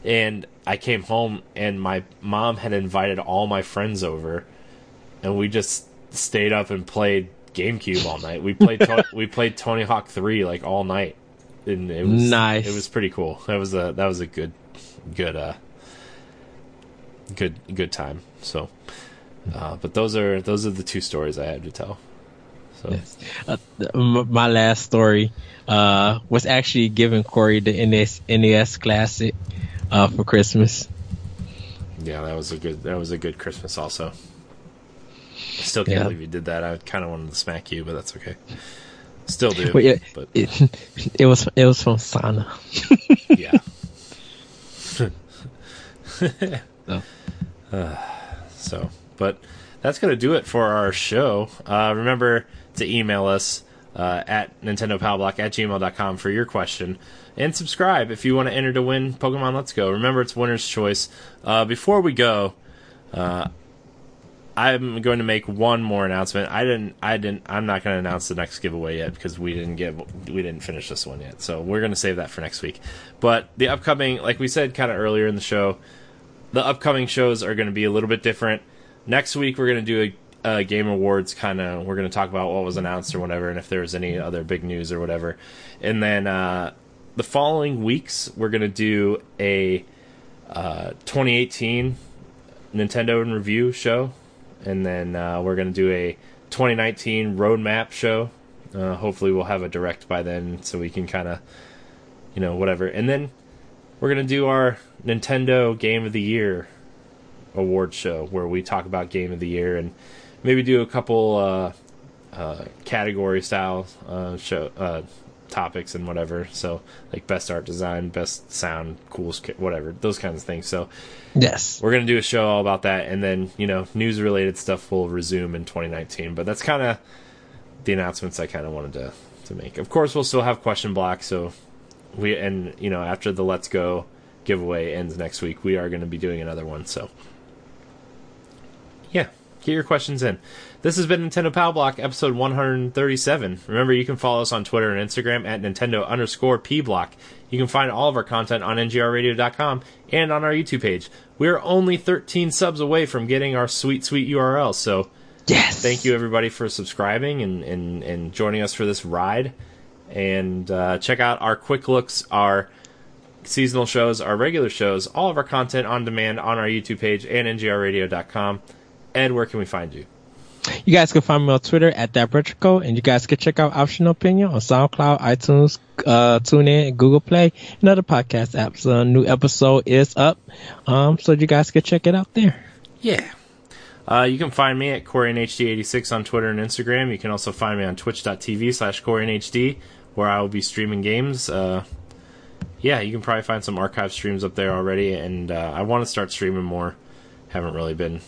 And I came home and my mom had invited all my friends over and we just stayed up and played GameCube all night. We played to- we played Tony Hawk three like all night, and it was nice. It was pretty cool. That was a that was a good, good, uh, good good time. So, uh, but those are those are the two stories I had to tell. So, yes. uh, my last story uh, was actually giving Corey the N E S Classic uh, for Christmas. Yeah, that was a good that was a good Christmas also. Still can't yeah. believe you did that. I kind of wanted to smack you, but that's okay. Still do. Well, yeah, but it, it was it was from Sana. yeah. so. Uh, so, but that's gonna do it for our show. Uh, remember to email us uh, at Nintendo Power Block at gmail dot com for your question. And subscribe if you want to enter to win Pokemon Let's Go. Remember, it's winner's choice. Uh, before we go, uh, I'm going to make one more announcement. I didn't. I didn't. I'm not going to announce the next giveaway yet because we didn't give. We didn't finish this one yet. So we're going to save that for next week. But the upcoming, like we said, kind of earlier in the show, the upcoming shows are going to be a little bit different. Next week we're going to do a, a Game Awards kind of. We're going to talk about what was announced or whatever, and if there was any other big news or whatever. And then uh, the following weeks we're going to do a uh, twenty eighteen Nintendo in Review show. And then uh, we're going to do a twenty nineteen roadmap show. Uh, hopefully we'll have a direct by then so we can kind of, you know, whatever. And then we're going to do our Nintendo Game of the Year award show where we talk about Game of the Year and maybe do a couple uh, uh, category-style uh, show uh, topics and whatever. So, like, best art design, best sound, coolest, whatever, those kinds of things. So... Yes. We're going to do a show all about that, and then, you know, news-related stuff will resume in twenty nineteen. But that's kind of the announcements I kind of wanted to, to make. Of course, we'll still have Question Block, so we, and, you know, after the Let's Go giveaway ends next week, we are going to be doing another one, so. Yeah, get your questions in. This has been Nintendo Power Block, episode one thirty-seven. Remember, you can follow us on Twitter and Instagram at Nintendo underscore P-Block. You can find all of our content on N G R radio dot com and on our YouTube page. We are only thirteen subs away from getting our sweet, sweet U R L. So yes. Thank you, everybody, for subscribing and, and, and joining us for this ride. And uh, check out our quick looks, our seasonal shows, our regular shows, all of our content on demand on our YouTube page and N G R radio dot com. Ed, where can we find you? You guys can find me on Twitter at ThatRetroCo, and you guys can check out Optional Opinion on SoundCloud, iTunes, uh, TuneIn, Google Play, and other podcast apps. A new episode is up, um, so you guys can check it out there. Yeah. Uh, you can find me at Cory N H D eighty-six on Twitter and Instagram. You can also find me on twitch.tv slash CoryNHD, where I will be streaming games. Uh, yeah, you can probably find some archive streams up there already, and uh, I want to start streaming more. Haven't really been...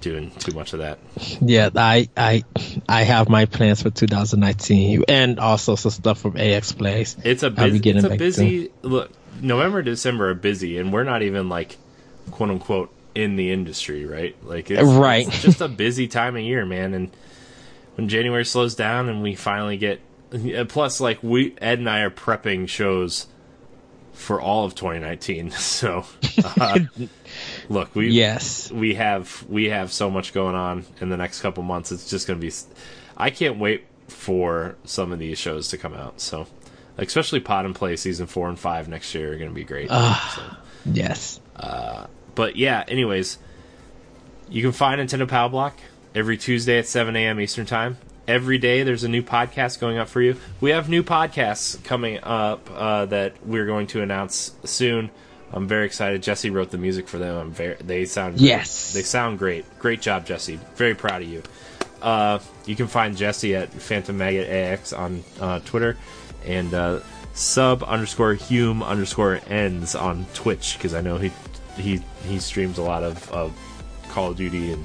doing too much of that. Yeah, I I I have my plans for two thousand nineteen and also some stuff from A X Plays. It's a busy, it's a busy look, November, December are busy and we're not even like quote unquote in the industry, right? Like it's, right. It's just a busy time of year, man, and when January slows down and we finally get plus like we Ed and I are prepping shows for all of twenty nineteen. So uh, look, we yes. we have we have so much going on in the next couple months. It's just going to be I can't wait for some of these shows to come out. So, especially Pod and Play season four and five next year are going to be great. Uh, so, yes. Uh, but yeah, anyways, you can find Nintendo Power Block every Tuesday at seven a.m. Eastern Time. Every day there's a new podcast going up for you. We have new podcasts coming up uh, that we're going to announce soon. I'm very excited. Jesse wrote the music for them. I'm very, they sound great. Yes. They sound great. Great job, Jesse. Very proud of you. Uh, you can find Jesse at Phantom Maggot A X on uh, Twitter, and uh, sub underscore Hume underscore ends on Twitch, because I know he he he streams a lot of, of Call of Duty and,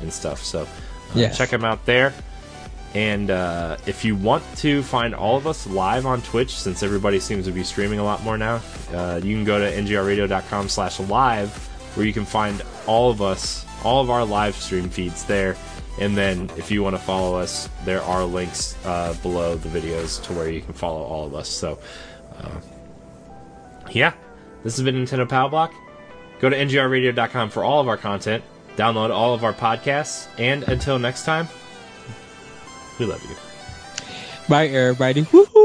and stuff. So uh, yes. Check him out there. And uh, if you want to find all of us live on Twitch, since everybody seems to be streaming a lot more now, uh, you can go to ngrradio.com slash live, where you can find all of us, all of our live stream feeds there. And then if you want to follow us, there are links uh, below the videos to where you can follow all of us. So, uh, yeah, this has been Nintendo Power Block. Go to ngrradio dot com for all of our content. Download all of our podcasts. And until next time, we love you. Bye, everybody. Woo-hoo.